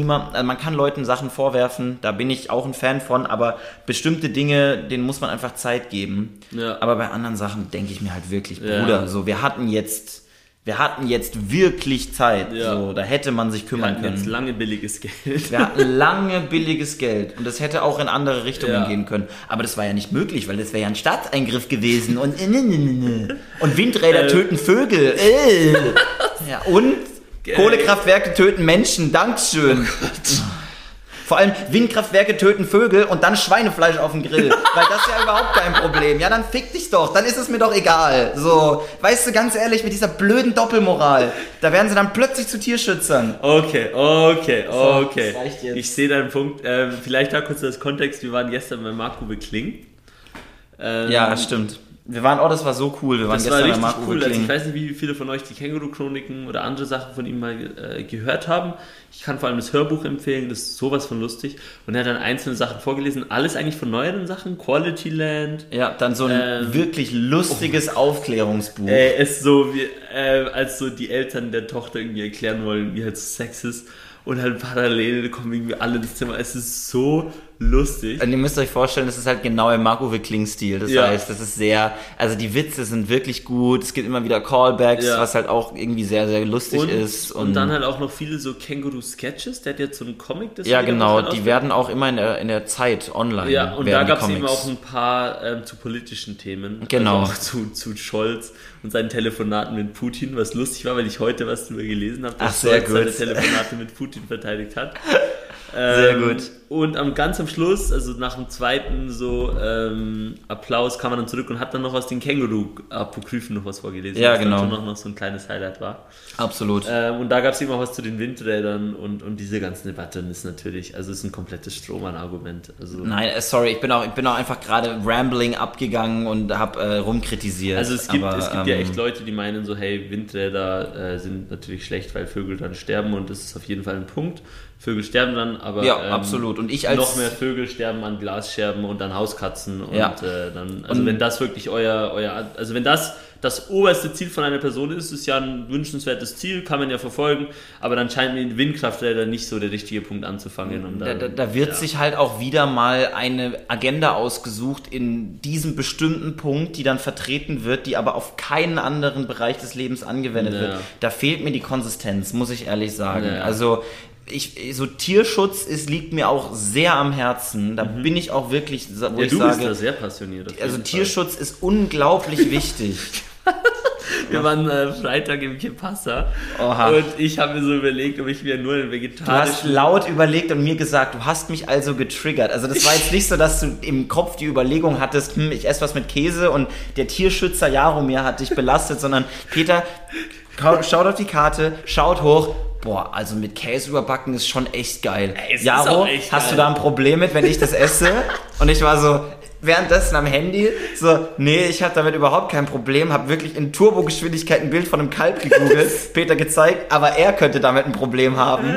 Leuten Sachen vorwerfen, da bin ich auch ein Fan von, aber bestimmte Dinge, denen muss man einfach Zeit geben. Ja. Aber bei anderen Sachen denke ich mir halt wirklich, Bruder, ja. So, wir hatten jetzt wirklich Zeit, ja. So, da hätte man sich kümmern können. Wir hatten lange billiges Geld und das hätte auch in andere Richtungen gehen können. Aber das war ja nicht möglich, weil das wäre ja ein Staatseingriff gewesen und Windräder töten Vögel. Ja, und Kohlekraftwerke töten Menschen, Dankeschön. Oh Gott. Vor allem Windkraftwerke töten Vögel und dann Schweinefleisch auf den Grill. Weil das ist ja überhaupt kein Problem. Ja, dann fick dich doch. Dann ist es mir doch egal. So, weißt du, ganz ehrlich, mit dieser blöden Doppelmoral, da werden sie dann plötzlich zu Tierschützern. Okay. So, das reicht jetzt. Ich sehe deinen Punkt. Vielleicht da kurz das Kontext. Wir waren gestern bei Marc-Uwe Kling. Ja, stimmt. Das war so cool. Das war richtig cool. Also ich weiß nicht, wie viele von euch die Känguru-Chroniken oder andere Sachen von ihm mal gehört haben. Ich kann vor allem das Hörbuch empfehlen, das ist sowas von lustig. Und er hat dann einzelne Sachen vorgelesen, alles eigentlich von neueren Sachen, Quality Land. Ja, dann so ein wirklich lustiges Aufklärungsbuch. Es ist so, als so die Eltern der Tochter irgendwie erklären wollen, wie halt Sex ist. und halt parallel kommen irgendwie alle ins Zimmer. Es ist so lustig. Und ihr müsst euch vorstellen, das ist halt genau im Marc-Uwe Kling-Stil. Das heißt, das ist sehr, also die Witze sind wirklich gut. Es gibt immer wieder Callbacks, was halt auch irgendwie sehr, sehr lustig ist. Und dann halt auch noch viele so Känguru-Sketches. Der hat jetzt so einen Comic. Das die werden auch immer in der Zeit online. Ja, und da gab es eben auch ein paar zu politischen Themen. Genau. Also auch zu Scholz und seinen Telefonaten mit Putin, was lustig war, weil ich heute was drüber gelesen habe, dass Scholz seine Telefonate mit Putin verteidigt hat. Sehr gut. Und ganz am Schluss, also nach dem zweiten so Applaus, kam er dann zurück und hat dann noch aus den Känguru Apokryphen noch was vorgelesen. Ja, genau. Was dann schon noch so ein kleines Highlight war. Absolut. Und da gab es eben auch was zu den Windrädern und diese ganzen Debatten ist natürlich, also ist ein komplettes Strohmann-Argument. Also, nein, sorry, ich bin auch einfach gerade rambling abgegangen und habe rumkritisiert. Also es gibt ja echt Leute, die meinen so, hey, Windräder sind natürlich schlecht, weil Vögel dann sterben, und das ist auf jeden Fall ein Punkt. Vögel sterben dann, aber absolut. Und ich als noch mehr Vögel sterben an Glasscherben und an Hauskatzen und dann, also und wenn das wirklich euer, also wenn das oberste Ziel von einer Person ist ja ein wünschenswertes Ziel, kann man ja verfolgen, aber dann scheint mir Windkrafträder nicht so der richtige Punkt anzufangen. Und dann, da wird sich halt auch wieder mal eine Agenda ausgesucht in diesem bestimmten Punkt, die dann vertreten wird, die aber auf keinen anderen Bereich des Lebens angewendet wird. Da fehlt mir die Konsistenz, muss ich ehrlich sagen. Ja. Also Tierschutz liegt mir auch sehr am Herzen. Da bin ich auch wirklich, du bist da sehr passioniert. Also Tierschutz ist unglaublich wichtig. Wir waren Freitag im Kepassa und ich habe mir so überlegt, ob ich mir nur einen vegetarischen... Du hast laut überlegt und mir gesagt, du hast mich also getriggert. Also das war jetzt nicht so, dass du im Kopf die Überlegung hattest, ich esse was mit Käse und der Tierschützer Jaromir hat dich belastet, sondern Peter schaut auf die Karte, schaut hoch, boah, also mit Käse überbacken ist schon echt geil. Es Jaro, echt hast geil. Du da ein Problem mit, wenn ich das esse? Und ich war so, währenddessen am Handy, so, nee, ich habe damit überhaupt kein Problem, habe wirklich in Turbogeschwindigkeit ein Bild von einem Kalb gegoogelt, Peter gezeigt, aber er könnte damit ein Problem haben.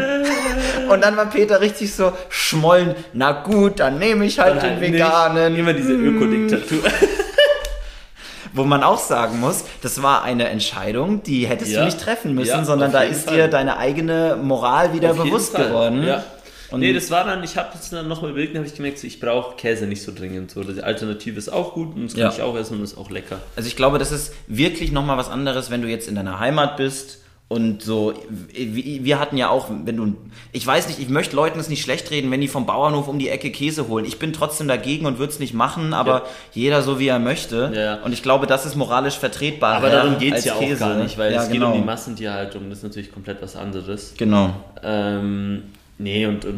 Und dann war Peter richtig so schmollen, na gut, dann nehme ich halt den Veganen. Immer diese Ökodiktatur. Wo man auch sagen muss, das war eine Entscheidung, die hättest du nicht treffen müssen, sondern da ist dir deine eigene Moral wieder bewusst geworden. Ja. Und das war dann, ich habe es dann nochmal überlegt, dann habe ich gemerkt, so, ich brauche Käse nicht so dringend. So, die Alternative ist auch gut und das kann ich auch essen und ist auch lecker. Also ich glaube, das ist wirklich nochmal was anderes, wenn du jetzt in deiner Heimat bist. Und so, wir hatten ja auch, ich weiß nicht, ich möchte Leuten das nicht schlecht reden, wenn die vom Bauernhof um die Ecke Käse holen. Ich bin trotzdem dagegen und würde es nicht machen, aber jeder so wie er möchte. Ja. Und ich glaube, das ist moralisch vertretbar. Aber darum geht es ja auch gar nicht, weil es geht um die Massentierhaltung, das ist natürlich komplett was anderes. Genau. Und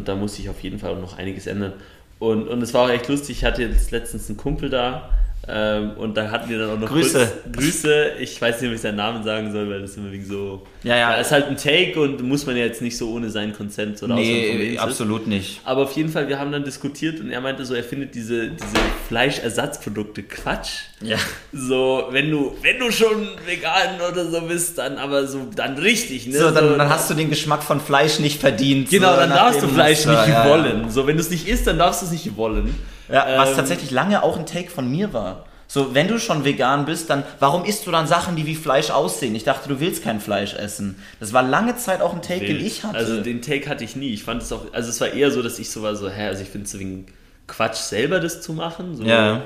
da muss ich auf jeden Fall noch einiges ändern. Und es war auch echt lustig, ich hatte jetzt letztens einen Kumpel da, und da hatten wir dann auch noch Grüße, ich weiß nicht, ob ich seinen Namen sagen soll, weil das immer wegen so... Ja, ist halt ein Take und muss man ja jetzt nicht so ohne seinen Consent oder nee, absolut nicht. Aber auf jeden Fall, wir haben dann diskutiert und er meinte so, er findet diese Fleischersatzprodukte Quatsch. Ja. So, wenn du schon vegan oder so bist, dann aber so, dann richtig, ne? So, dann hast du den Geschmack von Fleisch nicht verdient. Genau, dann darfst du Fleisch nicht wollen. So, wenn du es nicht isst, dann darfst du es nicht wollen. Ja, was tatsächlich lange auch ein Take von mir war. So, wenn du schon vegan bist, dann warum isst du dann Sachen, die wie Fleisch aussehen? Ich dachte, du willst kein Fleisch essen. Das war lange Zeit auch ein Take, den ich hatte. Also den Take hatte ich nie. Ich fand es auch, also es war eher so, dass ich so war, so, also ich finde es wegen Quatsch selber das zu machen. So. Ja.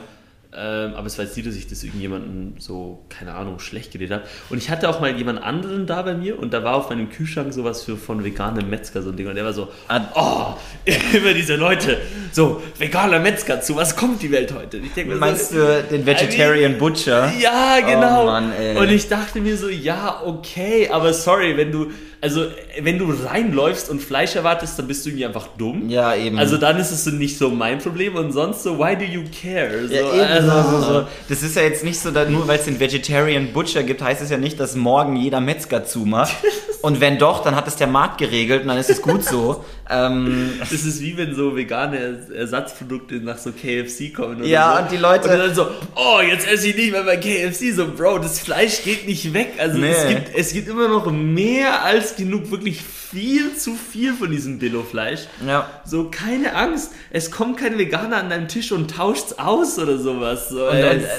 Aber es war jetzt nie, dass ich das irgendjemandem so, keine Ahnung, schlecht geredet habe. Und ich hatte auch mal jemand anderen da bei mir und da war auf meinem Kühlschrank sowas von veganem Metzger, so ein Ding. Und der war so, immer diese Leute, so, veganer Metzger, zu was kommt die Welt heute? Ich denk, meinst du den Vegetarian Butcher? Ja, genau. Oh Mann, ey. Und ich dachte mir so, ja, okay, aber sorry, wenn du reinläufst und Fleisch erwartest, dann bist du irgendwie einfach dumm. Ja, eben. Also dann ist es so nicht so mein Problem und sonst so, why do you care? So, ja, eben. Also. Das ist ja jetzt nicht so, nur weil es den Vegetarian Butcher gibt, heißt es ja nicht, dass morgen jeder Metzger zumacht. Und wenn doch, dann hat es der Markt geregelt und dann ist es gut so. Das ist wie wenn so vegane Ersatzprodukte nach so KFC kommen. Oder ja, so. Und die Leute... Und dann so, jetzt esse ich nicht mehr bei KFC. So, Bro, das Fleisch geht nicht weg. Also es gibt immer noch mehr als genug, wirklich viel zu viel von diesem Billo-Fleisch. Ja. So, keine Angst, es kommt kein Veganer an deinem Tisch und tauscht's aus oder sowas. So, und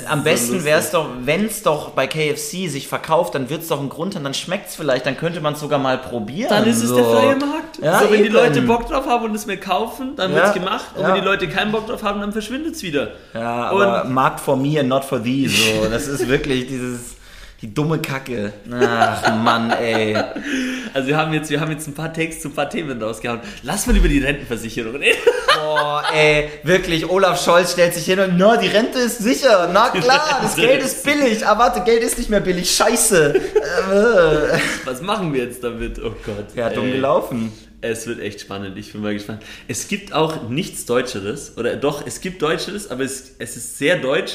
am besten wäre es doch, wenn es doch bei KFC sich verkauft, dann wird's doch einen Grund haben, dann schmeckt's vielleicht, dann könnte man es sogar mal probieren. Dann ist es so der freie Markt. Ja, so, wenn die Leute Bock drauf haben und es mehr kaufen, dann wird es gemacht. Und wenn die Leute keinen Bock drauf haben, dann verschwindet es wieder. Ja, aber Markt for me and not for thee. So. Das ist wirklich dieses... Die dumme Kacke. Ach, Mann, ey. Also wir haben jetzt ein paar Takes zu ein paar Themen rausgehauen. Lass mal über die Rentenversicherung reden. Boah, ey, wirklich, Olaf Scholz stellt sich hin und, na, die Rente ist sicher. Na klar, das Geld ist billig. Ah, warte, Geld ist nicht mehr billig. Scheiße. Was machen wir jetzt damit? Oh Gott. Ja, dumm gelaufen. Es wird echt spannend, ich bin mal gespannt. Es gibt auch nichts Deutscheres, oder doch, es gibt Deutscheres, aber es ist sehr deutsch,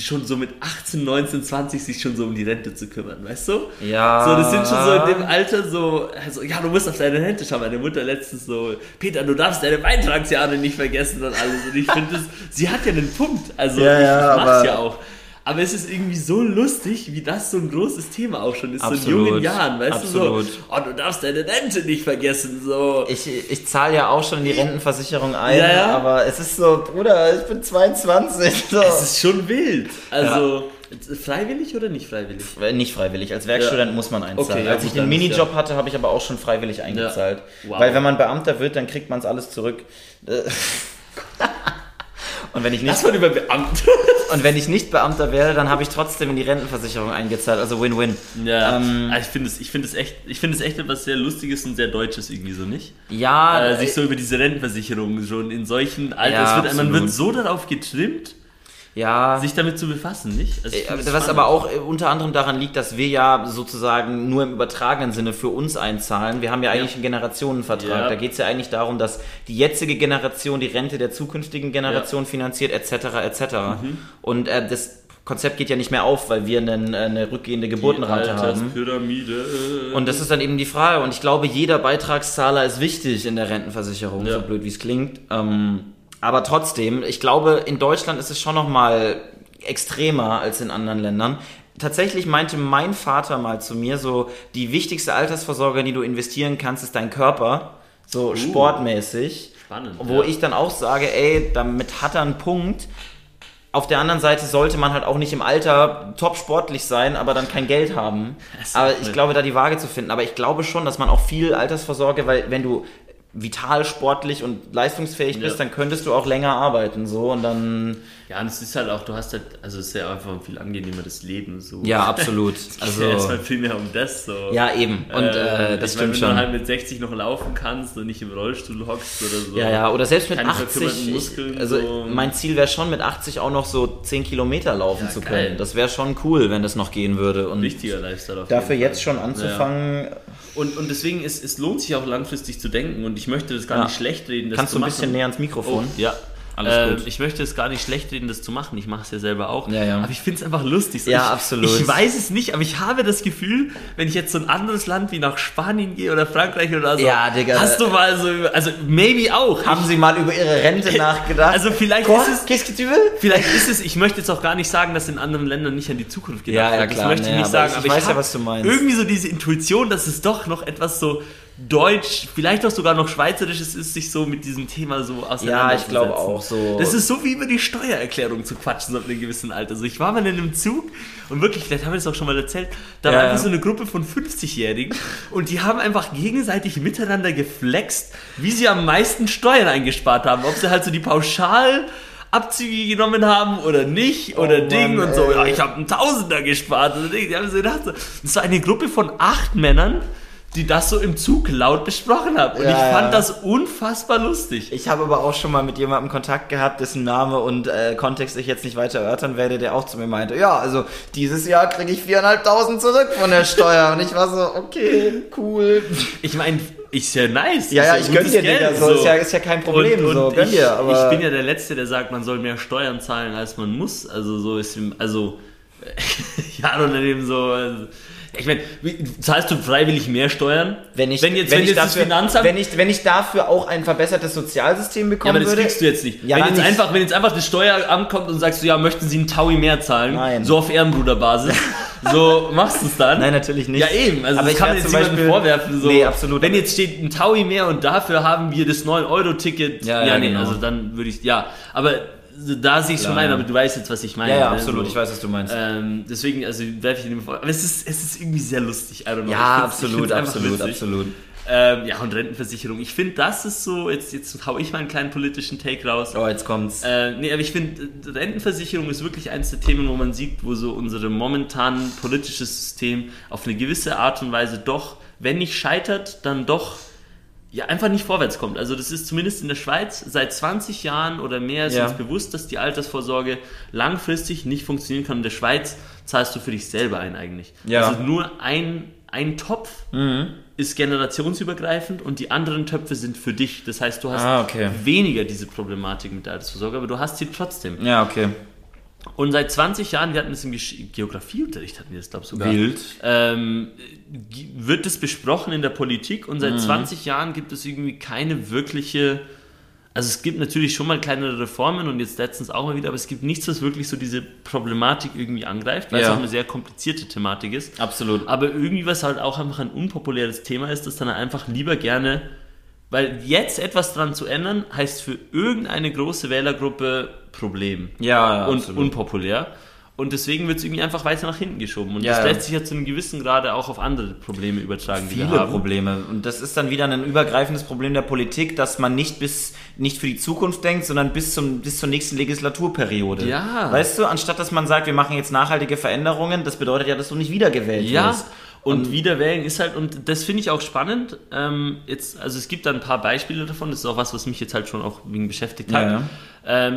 schon so mit 18, 19, 20 sich schon so um die Rente zu kümmern, weißt du? Ja. So, das sind schon so in dem Alter so, also, ja, du musst auf deine Rente schauen. Meine Mutter letztens so, Peter, du darfst deine Beitragsjahre nicht vergessen und alles. Und ich finde das, sie hat ja einen Punkt, also ich mach's ja auch. Aber es ist irgendwie so lustig, wie das so ein großes Thema auch schon ist, absolut, so in jungen Jahren, weißt absolut. Du so, oh, du darfst deine Rente nicht vergessen, so. Ich zahle ja auch schon die Rentenversicherung ein, ja. Aber es ist so, Bruder, ich bin 22, so. Es ist schon wild, also... Ja. Freiwillig oder nicht freiwillig? Nicht freiwillig. Als Werkstudent muss man einzahlen. Okay, als ich den Minijob hatte, habe ich aber auch schon freiwillig eingezahlt. Ja. Wow. Weil wenn man Beamter wird, dann kriegt man es alles zurück. Und wenn ich nicht über Beamte. Und wenn ich nicht Beamter wäre, dann habe ich trotzdem in die Rentenversicherung eingezahlt. Also Win-Win. Ja. Ich finde es echt etwas sehr Lustiges und sehr Deutsches irgendwie so, nicht? Ja. Sich so über diese Rentenversicherung schon in solchen Alter. Ja, man wird so darauf getrimmt. Ja. Sich damit zu befassen, nicht? Also was aber auch unter anderem daran liegt, dass wir ja sozusagen nur im übertragenen Sinne für uns einzahlen. Wir haben ja eigentlich einen Generationenvertrag. Ja. Da geht es ja eigentlich darum, dass die jetzige Generation die Rente der zukünftigen Generation finanziert, etc., etc. Mhm. Und das Konzept geht ja nicht mehr auf, weil wir eine rückgehende Geburtenrate haben. Pyramide. Und das ist dann eben die Frage. Und ich glaube, jeder Beitragszahler ist wichtig in der Rentenversicherung, so blöd wie es klingt. Aber trotzdem, ich glaube, in Deutschland ist es schon nochmal extremer als in anderen Ländern. Tatsächlich meinte mein Vater mal zu mir so, die wichtigste Altersvorsorge, in die du investieren kannst, ist dein Körper, so sportmäßig. Spannend. Wo ich dann auch sage, ey, damit hat er einen Punkt. Auf der anderen Seite sollte man halt auch nicht im Alter top sportlich sein, aber dann kein Geld haben. Aber ich glaube, da die Waage zu finden. Aber ich glaube schon, dass man auch viel Altersvorsorge, weil wenn du vital, sportlich und leistungsfähig bist, dann könntest du auch länger arbeiten, so, und dann... Ja, und es ist halt auch, du hast halt, also es ist ja einfach ein viel angenehmeres Leben, so. Ja, absolut. Also es geht halt viel mehr um das, so. Ja, eben. Und das stimmt schon. Wenn du halt mit 60 noch laufen kannst und nicht im Rollstuhl hockst oder so. Ja, ja, oder selbst mit 80, Muskeln, also so. Mein Ziel wäre schon, mit 80 auch noch so 10 Kilometer laufen zu können. Geil. Das wäre schon cool, wenn das noch gehen würde. Und wichtiger Lifestyle auf jeden Fall. Dafür jetzt schon anzufangen... Ja. Und deswegen, es lohnt sich auch langfristig zu denken, und ich möchte das gar nicht schlecht reden, das zu machen. Kannst du ein bisschen näher ans Mikrofon? Oh, ja, alles gut. Ich möchte es gar nicht schlecht reden, das zu machen. Ich mache es ja selber auch. Ja, ja. Aber ich finde es einfach lustig. So, ja, absolut. Ich weiß es nicht, aber ich habe das Gefühl, wenn ich jetzt so ein anderes Land wie nach Spanien gehe oder Frankreich oder so, ja, Digga, hast du mal so, also maybe auch. Haben Sie mal über Ihre Rente nachgedacht? Also vielleicht ist es, ich möchte jetzt auch gar nicht sagen, dass in anderen Ländern nicht an die Zukunft gedacht wird. Ja, klar. Das möchte ich nicht sagen, aber ich weiß ja, was du meinst. Irgendwie so diese Intuition, dass es doch noch etwas so Deutsch, vielleicht auch sogar noch Schweizerisch, es ist, sich so mit diesem Thema so auseinanderzusetzen. Ja, ich glaube auch so. Das ist so wie über die Steuererklärung zu quatschen, so ab einem gewissen Alter. Also ich war mal in einem Zug und wirklich, vielleicht haben wir das auch schon mal erzählt, da war einfach so eine Gruppe von 50-Jährigen und die haben einfach gegenseitig miteinander geflext, wie sie am meisten Steuern eingespart haben. Ob sie halt so die Pauschalabzüge genommen haben oder nicht, oder und so. Ja, ich habe 1.000er gespart. Und die haben so gedacht, das war eine Gruppe von 8 Männern, die das so im Zug laut besprochen haben. Und ich fand das unfassbar lustig. Ich habe aber auch schon mal mit jemandem Kontakt gehabt, dessen Name und Kontext ich jetzt nicht weiter erörtern werde, der auch zu mir meinte, ja, also dieses Jahr kriege ich 4.500 zurück von der Steuer. Und ich war so, okay, cool. Ich meine, ist ja nice. Ja, ja, ich gönn dir Geld, so. Ist ja kein Problem. Und so. Ich bin ja der Letzte, der sagt, man soll mehr Steuern zahlen, als man muss. Also so ist, also ja, und dann eben so... Also, ich meine, zahlst du freiwillig mehr Steuern? Wenn ich dafür auch ein verbessertes Sozialsystem bekommen würde? Ja, aber das kriegst du jetzt nicht. Ja, wenn jetzt einfach das Steueramt kommt und sagst du, ja, möchten Sie einen Taui mehr zahlen? Nein. So auf Ehrenbruderbasis. So machst du es dann? Nein, natürlich nicht. Ja, eben. Also aber ich kann mir jetzt jemanden vorwerfen. So, nee, absolut. Wenn jetzt steht ein Taui mehr und dafür haben wir das 9€ Ticket. Ja, genau. Also dann würde ich, aber Da siehst du schon ein, aber du weißt jetzt, was ich meine. Ja, ja, absolut, so. Ich weiß, was du meinst. Deswegen, also werfe ich dem vor. Aber es ist irgendwie sehr lustig, I don't know. Ja, absolut. Ja, und Rentenversicherung. Ich finde, das ist so, jetzt hau ich mal einen kleinen politischen Take raus. Oh, jetzt kommt's. Nee, aber ich finde, Rentenversicherung ist wirklich eines der Themen, wo man sieht, wo so unser momentan politisches System auf eine gewisse Art und Weise doch, wenn nicht scheitert, dann doch ja einfach nicht vorwärts kommt. Also das ist zumindest in der Schweiz seit 20 Jahren oder mehr ist uns bewusst, dass die Altersvorsorge langfristig nicht funktionieren kann. In der Schweiz zahlst du für dich selber ein eigentlich. Ja. Also nur ein Topf ist generationsübergreifend und die anderen Töpfe sind für dich. Das heißt, du hast weniger diese Problematik mit der Altersvorsorge, aber du hast sie trotzdem. Ja, okay. Und seit 20 Jahren, wir hatten das im Geografieunterricht, hatten wir das, glaube ich, sogar. Wild. Wird das besprochen in der Politik und seit 20 Jahren gibt es irgendwie keine wirkliche, also es gibt natürlich schon mal kleinere Reformen und jetzt letztens auch mal wieder, aber es gibt nichts, was wirklich so diese Problematik irgendwie angreift, weil es auch eine sehr komplizierte Thematik ist. Absolut. Aber irgendwie, was halt auch einfach ein unpopuläres Thema ist, das dann einfach lieber gerne, weil jetzt etwas dran zu ändern, heißt für irgendeine große Wählergruppe Problem und absolut. Unpopulär. Und deswegen wird es irgendwie einfach weiter nach hinten geschoben. Und das lässt sich ja zu einem gewissen Grade auch auf andere Probleme übertragen, die wir haben. Viele Probleme. Und das ist dann wieder ein übergreifendes Problem der Politik, dass man nicht für die Zukunft denkt, sondern bis zur nächsten Legislaturperiode. Ja. Weißt du, anstatt dass man sagt, wir machen jetzt nachhaltige Veränderungen, das bedeutet ja, dass du nicht wiedergewählt wirst. Ja. Und Wiederwählen ist halt, und das finde ich auch spannend, also es gibt da ein paar Beispiele davon, das ist auch was mich jetzt halt schon auch wegen beschäftigt hat. Ja.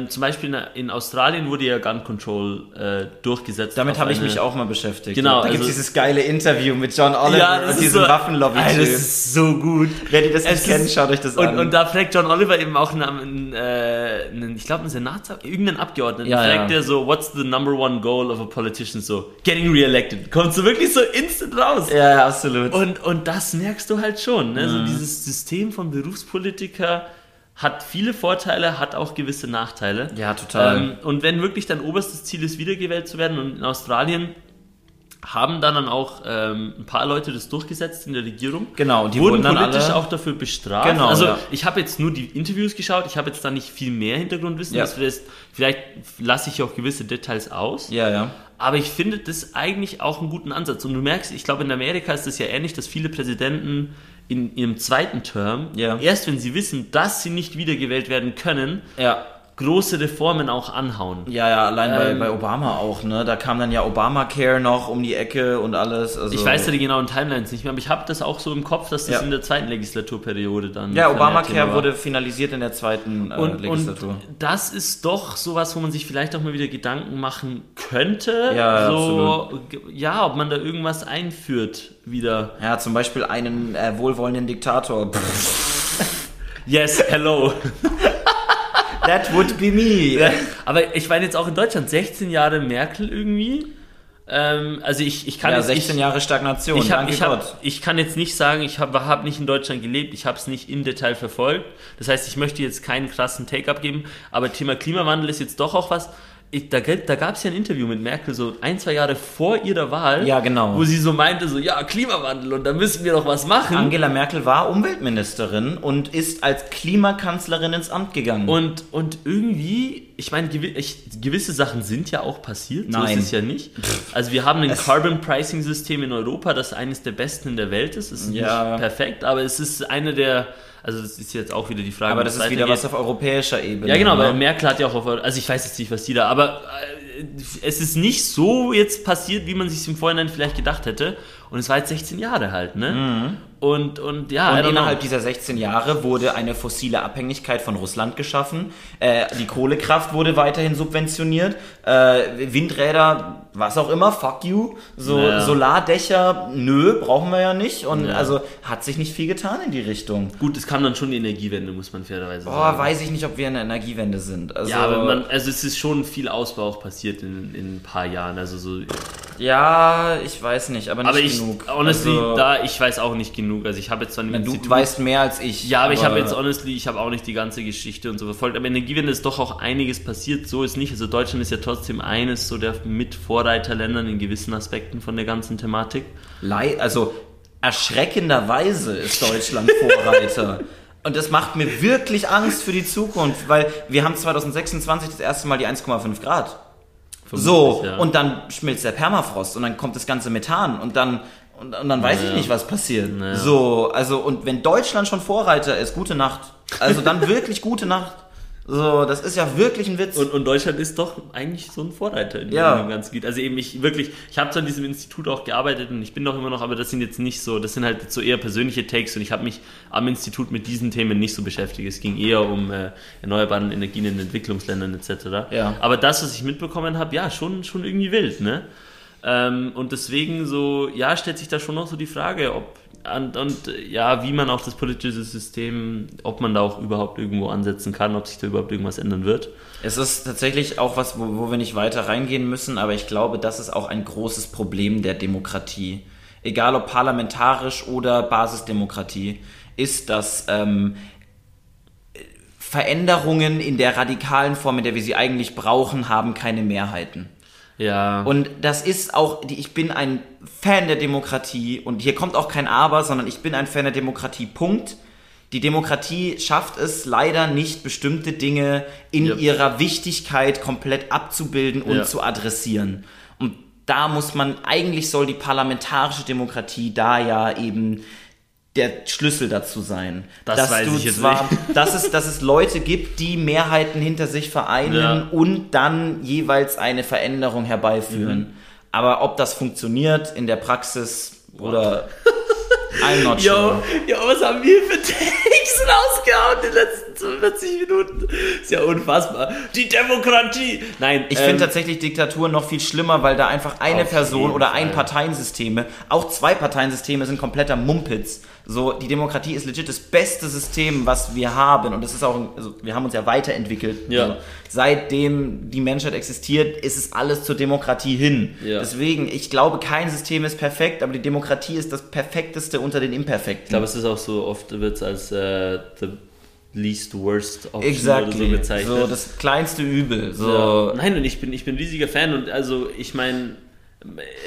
Zum Beispiel in Australien wurde ja Gun Control durchgesetzt. Damit habe ich mich auch mal beschäftigt. Genau. Da gibt es dieses geile Interview mit John Oliver und diesem so, Waffenlobby-Typ. Das ist so gut. Wer die das nicht kennt, schaut euch das an. Und da fragt John Oliver eben auch einen Senatsabgeordneten, irgendeinen Abgeordneten, fragt er so, what's the number one goal of a politician? So, getting reelected. Kommst du wirklich so instant raus? Ja, absolut. Und das merkst du halt schon. Ne? So dieses System von Berufspolitiker hat viele Vorteile, hat auch gewisse Nachteile. Ja, total. Und wenn wirklich dein oberstes Ziel ist, wiedergewählt zu werden, und in Australien haben dann auch ein paar Leute das durchgesetzt in der Regierung. Genau. Und die wurden dann politisch alle auch dafür bestraft. Genau, ich habe jetzt nur die Interviews geschaut, ich habe jetzt da nicht viel mehr Hintergrundwissen. Ja. Vielleicht lasse ich auch gewisse Details aus. Ja, ja. Aber ich finde das eigentlich auch einen guten Ansatz. Und du merkst, ich glaube, in Amerika ist das ja ähnlich, dass viele Präsidenten in ihrem zweiten Term, erst wenn sie wissen, dass sie nicht wiedergewählt werden können, große Reformen auch anhauen. Ja, ja, allein bei Obama auch, ne? Da kam dann ja Obamacare noch um die Ecke und alles. Also ich weiß ja die genauen Timelines nicht mehr, aber ich habe das auch so im Kopf, dass das in der zweiten Legislaturperiode dann. Ja, Obamacare wurde finalisiert in der zweiten Legislatur. Und das ist doch sowas, wo man sich vielleicht auch mal wieder Gedanken machen könnte. Ja, so, absolut. Ja, ob man da irgendwas einführt wieder. Ja, zum Beispiel einen wohlwollenden Diktator. Yes, hello. That would be me. Aber ich meine jetzt auch in Deutschland, 16 Jahre Merkel irgendwie. Also ich kann jetzt 16 Jahre Stagnation. Ich kann jetzt nicht sagen, ich habe nicht in Deutschland gelebt, ich habe es nicht im Detail verfolgt. Das heißt, ich möchte jetzt keinen krassen Take-up geben, aber Thema Klimawandel ist jetzt doch auch was. Da gab es ja ein Interview mit Merkel so 1-2 Jahre vor ihrer Wahl, wo sie so meinte, so Klimawandel und da müssen wir doch was machen. Angela Merkel war Umweltministerin und ist als Klimakanzlerin ins Amt gegangen. Und irgendwie, ich meine, gewisse Sachen sind ja auch passiert, so ist es ja nicht. Also wir haben ein Carbon-Pricing-System in Europa, das eines der besten in der Welt ist. Es ist nicht perfekt, aber es ist eine der... Also das ist jetzt auch wieder die Frage. Aber das ist wieder was auf europäischer Ebene. Ja genau, weil Merkel hat ja auch also ich weiß jetzt nicht, was die da, aber es ist nicht so jetzt passiert, wie man sich im Vorhinein vielleicht gedacht hätte. Und es war jetzt 16 Jahre halt, ne? Mhm. Und innerhalb dieser 16 Jahre wurde eine fossile Abhängigkeit von Russland geschaffen. Die Kohlekraft wurde weiterhin subventioniert. Windräder, was auch immer, fuck you. Solardächer, nö, brauchen wir ja nicht. Und also hat sich nicht viel getan in die Richtung. Gut, es kam dann schon die Energiewende, muss man fairerweise sagen. Weiß ich nicht, ob wir in der Energiewende sind. Also, ja, aber es ist schon viel Ausbau auch passiert in ein paar Jahren. Also so. Ja, ich weiß nicht, aber nicht genug. Honestly, ich weiß auch nicht genug. Also ich habe jetzt dann im Institut... Du weißt mehr als ich. Ja, aber ich habe jetzt ich habe auch nicht die ganze Geschichte und so verfolgt. Aber Energiewende ist doch auch einiges passiert, so ist nicht. Also Deutschland ist ja trotzdem eines so der Mitvorreiterländern in gewissen Aspekten von der ganzen Thematik. Also erschreckenderweise ist Deutschland Vorreiter. Und das macht mir wirklich Angst für die Zukunft, weil wir haben 2026 das erste Mal die 1,5 Grad. 50, so, ja. Und dann schmilzt der Permafrost und dann kommt das ganze Methan und dann weiß ich nicht, was passiert. Naja. So, also, und wenn Deutschland schon Vorreiter ist, gute Nacht. Also dann wirklich gute Nacht. So, das ist ja wirklich ein Witz. Und Deutschland ist doch eigentlich so ein Vorreiter in dem ganzen Gebiet. Also eben ich habe zwar in diesem Institut auch gearbeitet und ich bin doch immer noch, aber das sind jetzt nicht so, das sind halt so eher persönliche Takes und ich habe mich am Institut mit diesen Themen nicht so beschäftigt. Es ging eher um erneuerbare Energien in Entwicklungsländern etc. Ja. Aber das, was ich mitbekommen habe, ja, schon irgendwie wild, ne? Und deswegen so, ja, stellt sich da schon noch so die Frage, ob und wie man auch das politische System, ob man da auch überhaupt irgendwo ansetzen kann, ob sich da überhaupt irgendwas ändern wird. Es ist tatsächlich auch was, wo wir nicht weiter reingehen müssen, aber ich glaube, das ist auch ein großes Problem der Demokratie. Egal ob parlamentarisch oder Basisdemokratie, ist, dass Veränderungen in der radikalen Form, in der wir sie eigentlich brauchen, haben keine Mehrheiten. Ja. Und das ist auch, ich bin ein Fan der Demokratie und hier kommt auch kein Aber, sondern ich bin ein Fan der Demokratie, Punkt. Die Demokratie schafft es leider nicht, bestimmte Dinge in ihrer Wichtigkeit komplett abzubilden und zu adressieren. Und da muss man, eigentlich soll die parlamentarische Demokratie da ja eben der Schlüssel dazu sein. Das weiß ich jetzt zwar nicht. Dass es Leute gibt, die Mehrheiten hinter sich vereinen und dann jeweils eine Veränderung herbeiführen. Mhm. Aber ob das funktioniert in der Praxis oder... I'm not sure. Yo, was haben wir für Takes rausgehauen in den letzten 40 Minuten? Ist ja unfassbar. Die Demokratie! Nein, ich finde tatsächlich Diktaturen noch viel schlimmer, weil da einfach eine Person oder ein Parteiensysteme, auch zwei Parteiensysteme sind kompletter Mumpitz. So, die Demokratie ist legit das beste System, was wir haben. Und das ist auch, also wir haben uns ja weiterentwickelt. Ja. Also, seitdem die Menschheit existiert, ist es alles zur Demokratie hin. Ja. Deswegen, ich glaube, kein System ist perfekt, aber die Demokratie ist das perfekteste unter den Imperfekten. Ich glaube, es ist auch so, oft wird es als the least worst option oder so bezeichnet. So das kleinste Übel. So. Ja. Nein, und ich bin riesiger Fan und also, ich meine,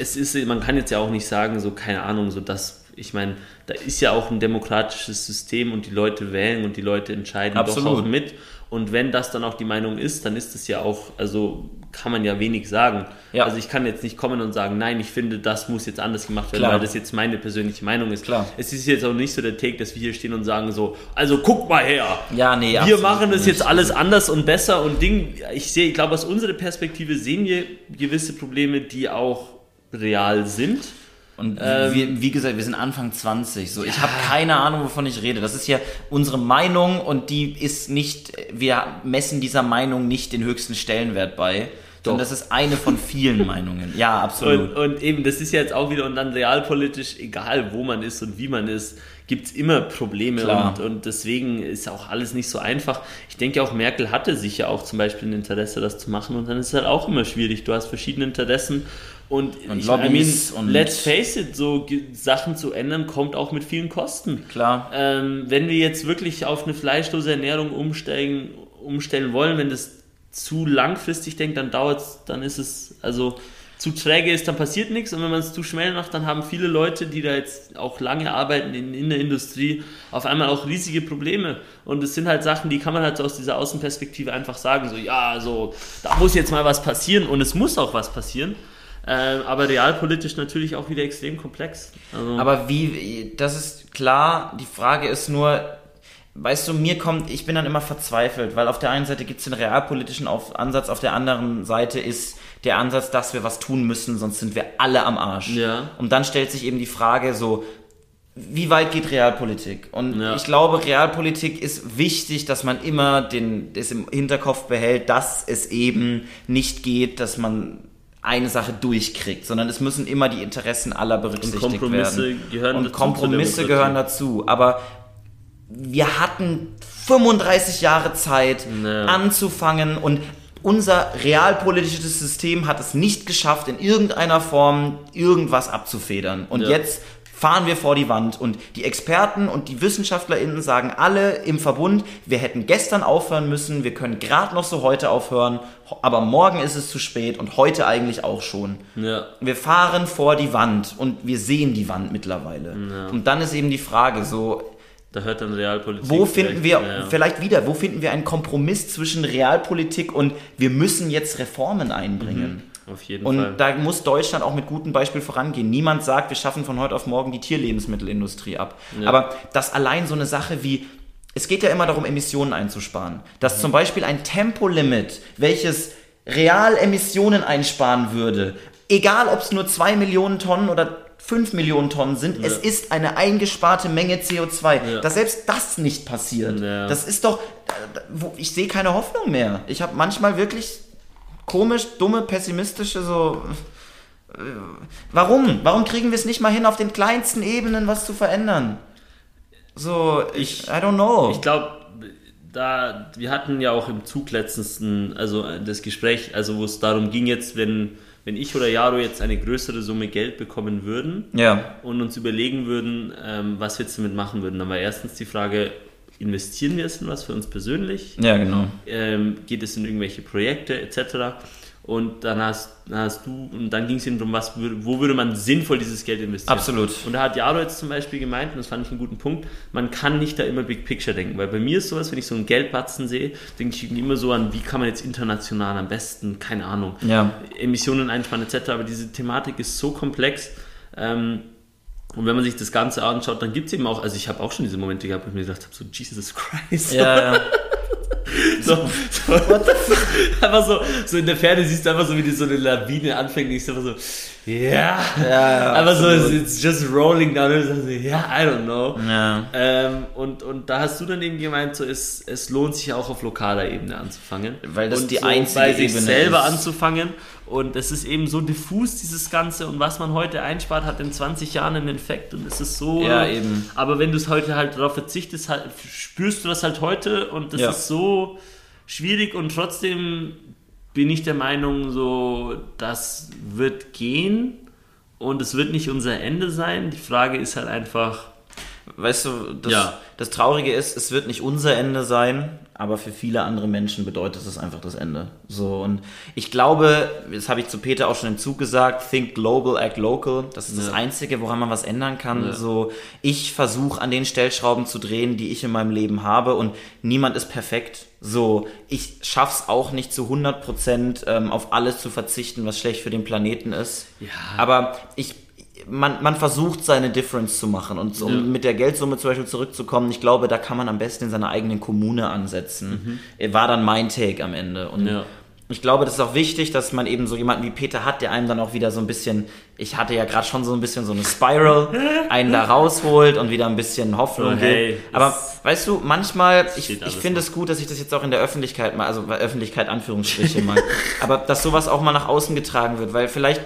es ist, man kann jetzt ja auch nicht sagen, so, keine Ahnung, so das. Ich meine, da ist ja auch ein demokratisches System und die Leute wählen und die Leute entscheiden doch auch mit. Und wenn das dann auch die Meinung ist, dann ist es ja auch, also kann man ja wenig sagen. Ja. Also ich kann jetzt nicht kommen und sagen, nein, ich finde, das muss jetzt anders gemacht werden, weil das jetzt meine persönliche Meinung ist. Klar. Es ist jetzt auch nicht so der Take, dass wir hier stehen und sagen so, also guck mal her, wir machen das jetzt alles anders und besser und Ding. Ich glaube, aus unserer Perspektive sehen wir gewisse Probleme, die auch real sind. Und wie gesagt, wir sind Anfang 20. So, ich habe keine Ahnung, wovon ich rede. Das ist hier unsere Meinung und die ist nicht. Wir messen dieser Meinung nicht den höchsten Stellenwert bei. Und das ist eine von vielen Meinungen. Ja, absolut. Und eben, das ist ja jetzt auch wieder, und dann realpolitisch, egal wo man ist und wie man ist, gibt es immer Probleme. Und deswegen ist auch alles nicht so einfach. Ich denke auch, Merkel hatte sich ja auch zum Beispiel ein Interesse, das zu machen. Und dann ist es halt auch immer schwierig. Du hast verschiedene Interessen. Und Lobbys. I mean, let's face it, so Sachen zu ändern, kommt auch mit vielen Kosten. Klar. Wenn wir jetzt wirklich auf eine fleischlose Ernährung umstellen wollen, wenn das zu langfristig denkt, dann dauert's, dann ist es, also zu träge ist, dann passiert nichts und wenn man es zu schnell macht, dann haben viele Leute, die da jetzt auch lange arbeiten in der Industrie, auf einmal auch riesige Probleme und es sind halt Sachen, die kann man halt so aus dieser Außenperspektive einfach sagen, so ja, so, da muss jetzt mal was passieren und es muss auch was passieren. Aber realpolitisch natürlich auch wieder extrem komplex. Also aber wie, das ist klar, die Frage ist nur, weißt du, ich bin dann immer verzweifelt, weil auf der einen Seite gibt es den realpolitischen Ansatz, auf der anderen Seite ist der Ansatz, dass wir was tun müssen, sonst sind wir alle am Arsch. Ja. Und dann stellt sich eben die Frage so, wie weit geht Realpolitik? Und ich glaube, Realpolitik ist wichtig, dass man immer das im Hinterkopf behält, dass es eben nicht geht, dass man eine Sache durchkriegt, sondern es müssen immer die Interessen aller berücksichtigt werden. Kompromisse gehören dazu. Aber wir hatten 35 Jahre Zeit anzufangen und unser realpolitisches System hat es nicht geschafft, in irgendeiner Form irgendwas abzufedern. Und jetzt fahren wir vor die Wand und die Experten und die WissenschaftlerInnen sagen alle im Verbund, wir hätten gestern aufhören müssen, wir können gerade noch so heute aufhören, aber morgen ist es zu spät und heute eigentlich auch schon. Ja. Wir fahren vor die Wand und wir sehen die Wand mittlerweile. Ja. Und dann ist eben die Frage so, Da hört dann Realpolitik. Wo finden wir, vielleicht wieder, wo finden wir einen Kompromiss zwischen Realpolitik und wir müssen jetzt Reformen einbringen? Mhm, auf jeden Fall. Und da muss Deutschland auch mit gutem Beispiel vorangehen. Niemand sagt, wir schaffen von heute auf morgen die Tierlebensmittelindustrie ab. Ja. Aber das allein so eine Sache wie, es geht ja immer darum, Emissionen einzusparen. Dass zum Beispiel ein Tempolimit, welches real Emissionen einsparen würde, egal ob es nur 2 Millionen Tonnen oder 5 Millionen Tonnen sind, es ist eine eingesparte Menge CO2. Ja. Dass selbst das nicht passiert. Ja. Das ist doch, ich sehe keine Hoffnung mehr. Ich habe manchmal wirklich komisch, dumme, pessimistische so... Warum? Warum kriegen wir es nicht mal hin, auf den kleinsten Ebenen was zu verändern? So, I don't know. Ich glaube, da, wir hatten ja auch im Zug letztens das Gespräch, also wo es darum ging jetzt, wenn ich oder Jaro jetzt eine größere Summe Geld bekommen würden und uns überlegen würden, was wir jetzt damit machen würden. Dann war erstens die Frage, investieren wir es in was für uns persönlich? Ja, genau. Geht es in irgendwelche Projekte etc.? Und dann dann ging es eben darum, wo würde man sinnvoll dieses Geld investieren? Absolut. Und da hat Jaro jetzt zum Beispiel gemeint, und das fand ich einen guten Punkt, man kann nicht da immer Big Picture denken, weil bei mir ist sowas, wenn ich so einen Geldbatzen sehe, denke ich immer so an, wie kann man jetzt international am besten, keine Ahnung, Emissionen einsparen etc., aber diese Thematik ist so komplex, und wenn man sich das Ganze anschaut, dann gibt es eben auch, also ich habe auch schon diese Momente gehabt, wo ich mir gedacht habe, so Jesus Christ. Ja. So. Einfach so in der Ferne siehst du einfach so, wie die so eine Lawine anfängt, und ich einfach so, einfach absolut. So, it's just rolling down, und so, I don't know. Ja. Und da hast du dann eben gemeint, so es lohnt sich auch auf lokaler Ebene anzufangen. Weil das und die so einzige bei sich Ebene selber ist. Anzufangen. Und es ist eben so diffus, dieses Ganze. Und was man heute einspart, hat in 20 Jahren einen Effekt. Und es ist so... Ja, eben. Aber wenn du es heute halt darauf verzichtest, spürst du das halt heute. Und das ist so schwierig. Und trotzdem bin ich der Meinung, so, das wird gehen. Und es wird nicht unser Ende sein. Die Frage ist halt einfach... Weißt du, das Traurige ist, es wird nicht unser Ende sein, aber für viele andere Menschen bedeutet es einfach das Ende. So, und ich glaube, das habe ich zu Peter auch schon im Zug gesagt, think global, act local. Das ist das Einzige, woran man was ändern kann. Ja. So, ich versuche an den Stellschrauben zu drehen, die ich in meinem Leben habe, und niemand ist perfekt. So, ich schaff's auch nicht zu 100% auf alles zu verzichten, was schlecht für den Planeten ist. Ja. Aber man versucht, seine Difference zu machen, und um mit der Geldsumme zum Beispiel zurückzukommen, ich glaube, da kann man am besten in seiner eigenen Kommune ansetzen, war dann mein Take am Ende, und ich glaube, das ist auch wichtig, dass man eben so jemanden wie Peter hat, der einem dann auch wieder so ein bisschen, ich hatte ja gerade schon so ein bisschen so eine Spiral, einen da rausholt und wieder ein bisschen Hoffnung gibt. Aber weißt du, manchmal, ich finde es gut, dass ich das jetzt auch in der Öffentlichkeit mal, also Öffentlichkeit Anführungsstriche mal, aber dass sowas auch mal nach außen getragen wird, weil vielleicht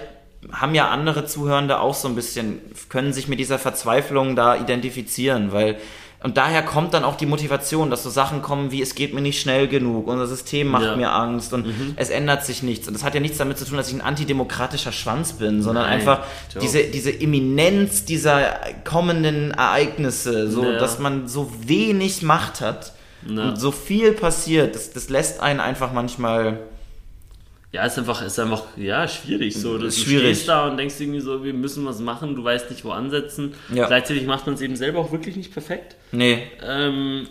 haben ja andere Zuhörende auch so ein bisschen, können sich mit dieser Verzweiflung da identifizieren, weil, und daher kommt dann auch die Motivation, dass so Sachen kommen wie, es geht mir nicht schnell genug, unser System macht mir Angst und es ändert sich nichts, und das hat ja nichts damit zu tun, dass ich ein antidemokratischer Schwanz bin, sondern einfach diese Imminenz dieser kommenden Ereignisse, so, dass man so wenig Macht hat und so viel passiert, das lässt einen einfach manchmal... Ja, ist einfach schwierig. So, du stehst da und denkst irgendwie so, wir müssen was machen, du weißt nicht, wo ansetzen. Ja. Gleichzeitig macht man es eben selber auch wirklich nicht perfekt. Nee.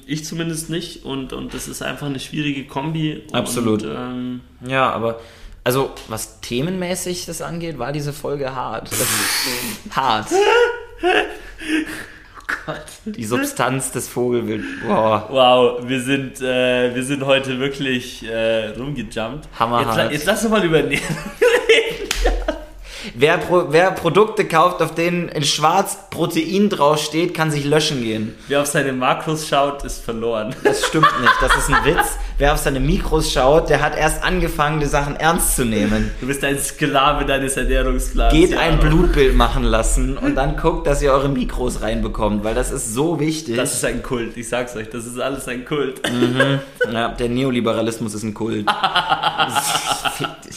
Ich zumindest nicht. Und das ist einfach eine schwierige Kombi. Absolut. Ja, aber also was themenmäßig das angeht, war diese Folge hart. Das ist so hart. Die Substanz des Vogelwilds. Wow, wir sind heute wirklich rumgejumpt. Hammerhart. Jetzt lass uns mal übernehmen. Wer Produkte kauft, auf denen in schwarz Protein draufsteht, kann sich löschen gehen. Wer auf seine Makros schaut, ist verloren. Das stimmt nicht, das ist ein Witz. Wer auf seine Mikros schaut, der hat erst angefangen, die Sachen ernst zu nehmen. Du bist ein Sklave deines Ernährungsplans. Geht ein Blutbild machen lassen und dann guckt, dass ihr eure Mikros reinbekommt, weil das ist so wichtig. Das ist ein Kult, ich sag's euch, das ist alles ein Kult. Mhm. Ja, der Neoliberalismus ist ein Kult. Fick dich.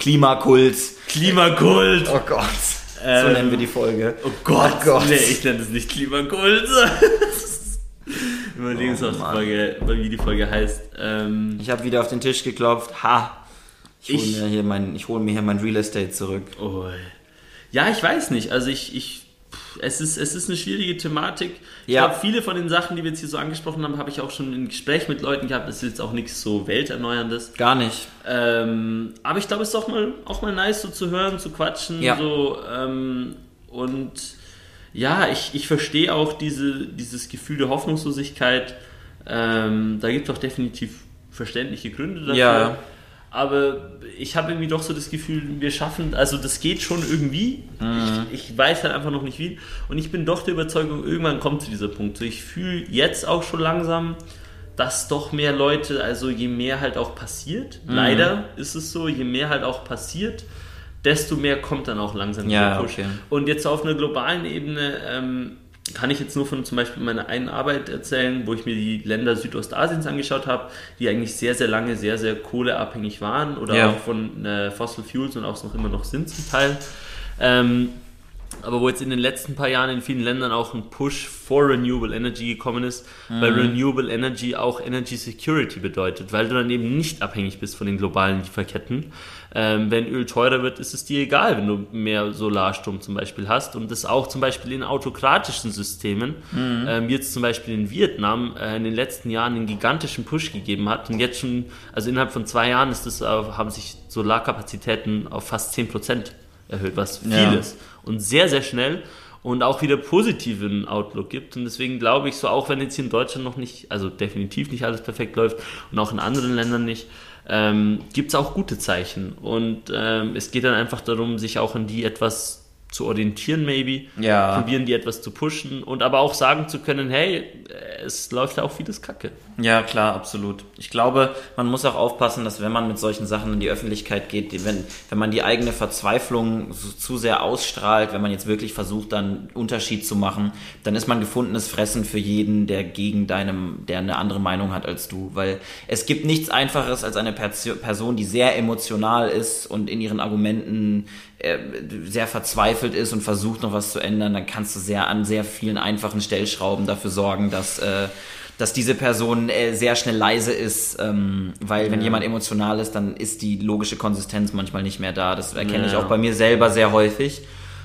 Klimakult. Oh Gott. So nennen wir die Folge. Oh Gott. Nee, ich nenne es nicht Klimakult. Überlegen uns auch wie die Folge heißt. Ich habe wieder auf den Tisch geklopft. Ich hole mir hier mein Real Estate zurück. Oh. Ja, ich weiß nicht. Also ich Es ist eine schwierige Thematik. Ich glaube, viele von den Sachen, die wir jetzt hier so angesprochen haben, habe ich auch schon im Gespräch mit Leuten gehabt. Das ist jetzt auch nichts so Welterneuerndes. Gar nicht. Aber ich glaube, es ist auch mal nice, so zu hören, zu quatschen. Ja. So, und ja, ich verstehe auch dieses Gefühl der Hoffnungslosigkeit. Da gibt es auch definitiv verständliche Gründe dafür. Ja. Aber ich habe irgendwie doch so das Gefühl, wir schaffen, also das geht schon irgendwie. Mhm. Ich weiß halt einfach noch nicht wie. Und ich bin doch der Überzeugung, irgendwann kommt zu dieser Punkt. So, ich fühle jetzt auch schon langsam, dass doch mehr Leute, also je mehr halt auch passiert, leider ist es so, je mehr halt auch passiert, desto mehr kommt dann auch langsam dieser Push. Okay. Und jetzt auf einer globalen Ebene kann ich jetzt nur von zum Beispiel meiner einen Arbeit erzählen, wo ich mir die Länder Südostasiens angeschaut habe, die eigentlich sehr, sehr lange sehr, sehr kohleabhängig waren oder auch von Fossil Fuels und auch noch immer noch sind zum Teil. Aber wo jetzt in den letzten paar Jahren in vielen Ländern auch ein Push for Renewable Energy gekommen ist, weil Renewable Energy auch Energy Security bedeutet, weil du dann eben nicht abhängig bist von den globalen Lieferketten. Wenn Öl teurer wird, ist es dir egal, wenn du mehr Solarstrom zum Beispiel hast. Und das auch zum Beispiel in autokratischen Systemen, jetzt zum Beispiel in Vietnam, in den letzten Jahren einen gigantischen Push gegeben hat. Und jetzt schon, also innerhalb von 2 Jahren haben sich Solarkapazitäten auf fast 10% erhöht, was viel ist und sehr, sehr schnell und auch wieder positiven Outlook gibt. Und deswegen glaube ich so, auch wenn jetzt hier in Deutschland noch nicht, also definitiv nicht alles perfekt läuft und auch in anderen Ländern nicht, gibt es auch gute Zeichen. Und es geht dann einfach darum, sich auch an die etwas zu orientieren, maybe, probieren die etwas zu pushen und aber auch sagen zu können, hey, es läuft ja auch vieles Kacke. Ja, klar, absolut. Ich glaube, man muss auch aufpassen, dass wenn man mit solchen Sachen in die Öffentlichkeit geht, wenn man die eigene Verzweiflung so, zu sehr ausstrahlt, wenn man jetzt wirklich versucht, dann einen Unterschied zu machen, dann ist man gefundenes Fressen für jeden, der eine andere Meinung hat als du, weil es gibt nichts Einfaches als eine Person, die sehr emotional ist und in ihren Argumenten sehr verzweifelt ist und versucht noch was zu ändern, dann kannst du an sehr vielen einfachen Stellschrauben dafür sorgen, dass diese Person sehr schnell leise ist, weil wenn jemand emotional ist, dann ist die logische Konsistenz manchmal nicht mehr da. Das erkenne ich auch bei mir selber sehr häufig.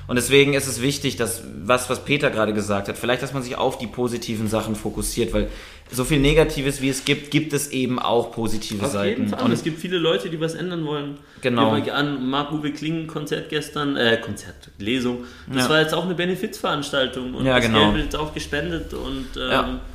Und deswegen ist es wichtig, dass was Peter gerade gesagt hat, vielleicht, dass man sich auf die positiven Sachen fokussiert, weil so viel Negatives, wie es gibt, gibt es eben auch positive auf Seiten. Jeden Fall. Und es gibt viele Leute, die was ändern wollen. Genau. Nehmen wir an, Marc-Uwe Kling, Konzert gestern, Konzertlesung. Das war jetzt auch eine Benefizveranstaltung und das Geld wird jetzt auch gespendet. Und,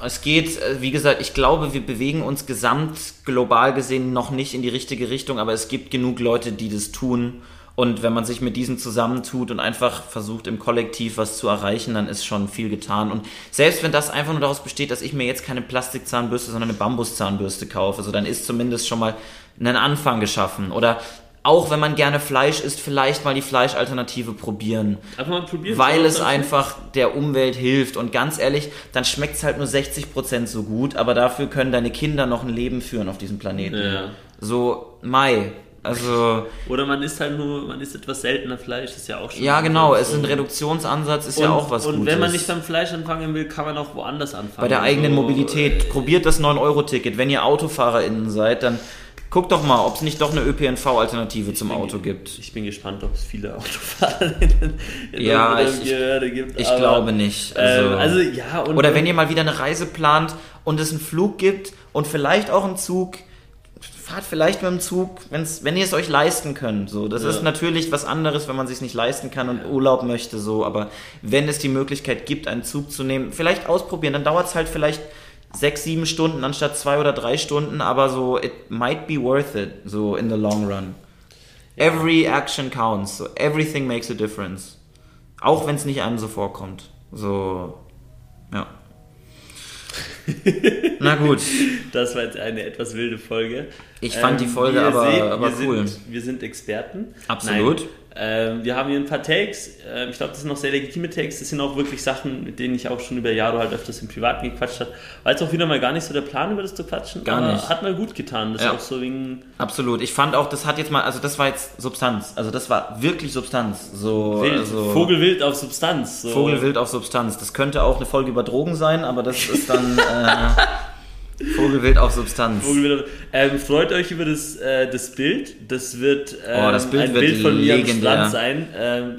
es geht, wie gesagt, ich glaube, wir bewegen uns gesamt global gesehen noch nicht in die richtige Richtung, aber es gibt genug Leute, die das tun. Und wenn man sich mit diesen zusammentut und einfach versucht, im Kollektiv was zu erreichen, dann ist schon viel getan. Und selbst wenn das einfach nur daraus besteht, dass ich mir jetzt keine Plastikzahnbürste, sondern eine Bambuszahnbürste kaufe, also dann ist zumindest schon mal ein Anfang geschaffen. Oder auch wenn man gerne Fleisch isst, vielleicht mal die Fleischalternative probieren. Aber man probiert, weil es einfach der Umwelt hilft. Und ganz ehrlich, dann schmeckt es halt nur 60% so gut, aber dafür können deine Kinder noch ein Leben führen auf diesem Planeten. Ja. So, Also, oder man isst halt nur, man isst etwas seltener Fleisch, ist ja auch schon. Ja, genau, es ist ein Reduktionsansatz, ist ja auch was Gutes. Und wenn man nicht beim Fleisch anfangen will, kann man auch woanders anfangen. Bei der eigenen Mobilität, probiert das 9€-Ticket. Wenn ihr AutofahrerInnen seid, dann guckt doch mal, ob es nicht doch eine ÖPNV-Alternative zum Auto gibt. Ich bin gespannt, ob es viele AutofahrerInnen in der Behörde gibt. Ich glaube nicht. Also, ja, und oder wenn ihr mal wieder eine Reise plant und es einen Flug gibt und vielleicht auch einen Zug, fahrt vielleicht mit dem Zug, wenn ihr es euch leisten könnt. So, das ist natürlich was anderes, wenn man es sich nicht leisten kann und Urlaub möchte. So, aber wenn es die Möglichkeit gibt, einen Zug zu nehmen, vielleicht ausprobieren. Dann dauert es halt vielleicht 6-7 Stunden anstatt 2 oder 3 Stunden. Aber so, it might be worth it. So in the long run. Every action counts. So everything makes a difference. Auch wenn es nicht einem so vorkommt. So, ja. Na gut. Das war jetzt eine etwas wilde Folge. Ich fand die Folge aber cool. Wir sind Experten. Absolut. Nein, wir haben hier ein paar Takes. Ich glaube, das sind noch sehr legitime Takes. Das sind auch wirklich Sachen, mit denen ich auch schon über Jahre halt öfters im Privaten gequatscht habe. War jetzt auch wieder mal gar nicht so der Plan, über das zu quatschen. Gar nicht. Hat mal gut getan. Das auch so wegen... Absolut. Ich fand auch, das hat jetzt mal... Also das war jetzt Substanz. Also das war wirklich Substanz. So, Vogelwild auf Substanz. So. Vogelwild auf Substanz. Das könnte auch eine Folge über Drogen sein, aber das ist dann... Vogelwild auf Substanz. Vogelwild. Freut euch über das Bild. Das wird ein Bild von mir am Strand sein.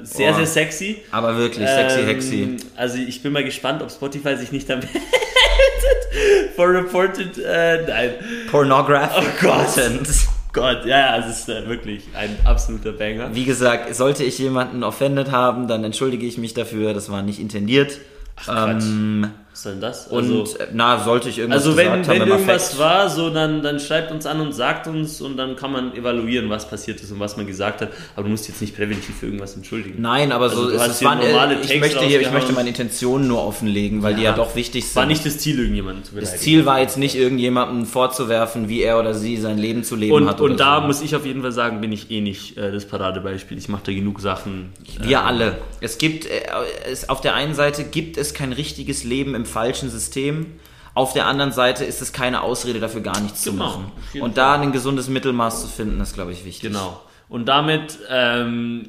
Sehr sexy. Aber wirklich sexy, hexy. Also ich bin mal gespannt, ob Spotify sich nicht damit for reported, nein. Pornographic Content. Gott, ja, es ist wirklich ein absoluter Banger. Wie gesagt, sollte ich jemanden offended haben, dann entschuldige ich mich dafür. Das war nicht intendiert. Ach, was soll denn das? Also, und sollte ich irgendwas gesagt haben. Also wenn irgendwas war, so dann schreibt uns an und sagt uns und dann kann man evaluieren, was passiert ist und was man gesagt hat. Aber du musst jetzt nicht präventiv für irgendwas entschuldigen. Nein, aber also, ich möchte meine Intentionen nur offenlegen, weil die ja doch wichtig sind. War nicht das Ziel, irgendjemanden zu beleidigen. Das Ziel war jetzt nicht, irgendjemandem vorzuwerfen, wie er oder sie sein Leben zu leben hat. Und da muss ich auf jeden Fall sagen, bin ich eh nicht das Paradebeispiel. Ich mache da genug Sachen. Wir alle. Es gibt, auf der einen Seite gibt es kein richtiges Leben im falschen System. Auf der anderen Seite ist es keine Ausrede dafür, gar nichts zu machen. Und da ein gesundes Mittelmaß zu finden, ist, glaube ich, wichtig. Genau. Und damit wir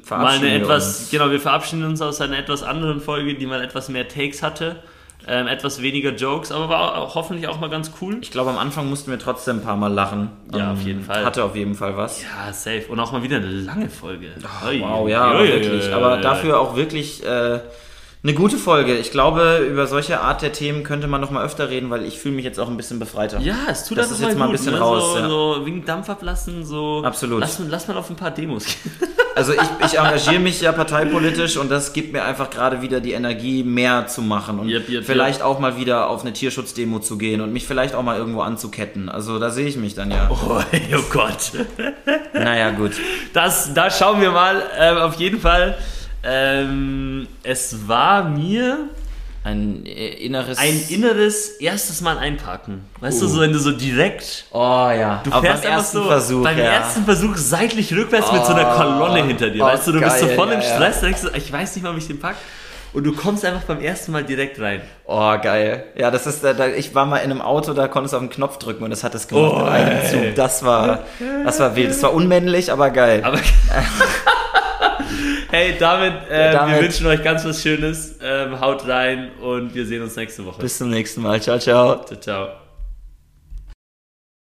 verabschieden uns aus einer etwas anderen Folge, die mal etwas mehr Takes hatte, etwas weniger Jokes, aber war auch, hoffentlich auch mal ganz cool. Ich glaube, am Anfang mussten wir trotzdem ein paar Mal lachen. Ja, auf jeden Fall. Hatte auf jeden Fall was. Ja, safe. Und auch mal wieder eine lange Folge. Oh, wow, ja, aber wirklich. Aber dafür auch wirklich... eine gute Folge. Ich glaube, über solche Art der Themen könnte man noch mal öfter reden, weil ich fühle mich jetzt auch ein bisschen befreiter. Ja, es tut das jetzt mal ein bisschen raus. So wegen Dampf ablassen, so. Absolut. Lass mal auf ein paar Demos gehen. Also ich engagiere mich ja parteipolitisch und das gibt mir einfach gerade wieder die Energie, mehr zu machen und vielleicht auch mal wieder auf eine Tierschutzdemo zu gehen und mich vielleicht auch mal irgendwo anzuketten. Also da sehe ich mich dann ja. Oh Gott. Naja, gut. Da schauen wir mal. Auf jeden Fall. Es war mir ein inneres erstes Mal einparken. Weißt du, so wenn du so direkt... Oh ja, du fährst beim ersten Versuch. Beim ersten Versuch seitlich rückwärts mit so einer Kolonne hinter dir. Weißt du, du bist so voll im Stress, denkst du, ich weiß nicht, warum ich den pack. Und du kommst einfach beim ersten Mal direkt rein. Oh, geil. Ja, das ist, ich war mal in einem Auto, da konntest du auf den Knopf drücken und das hat es gemacht im eigenen Zug. Das war wild. Das war unmännlich, aber geil. Aber hey, damit, wir wünschen euch ganz was Schönes. Haut rein und wir sehen uns nächste Woche. Bis zum nächsten Mal. Ciao, ciao. Ciao, ciao.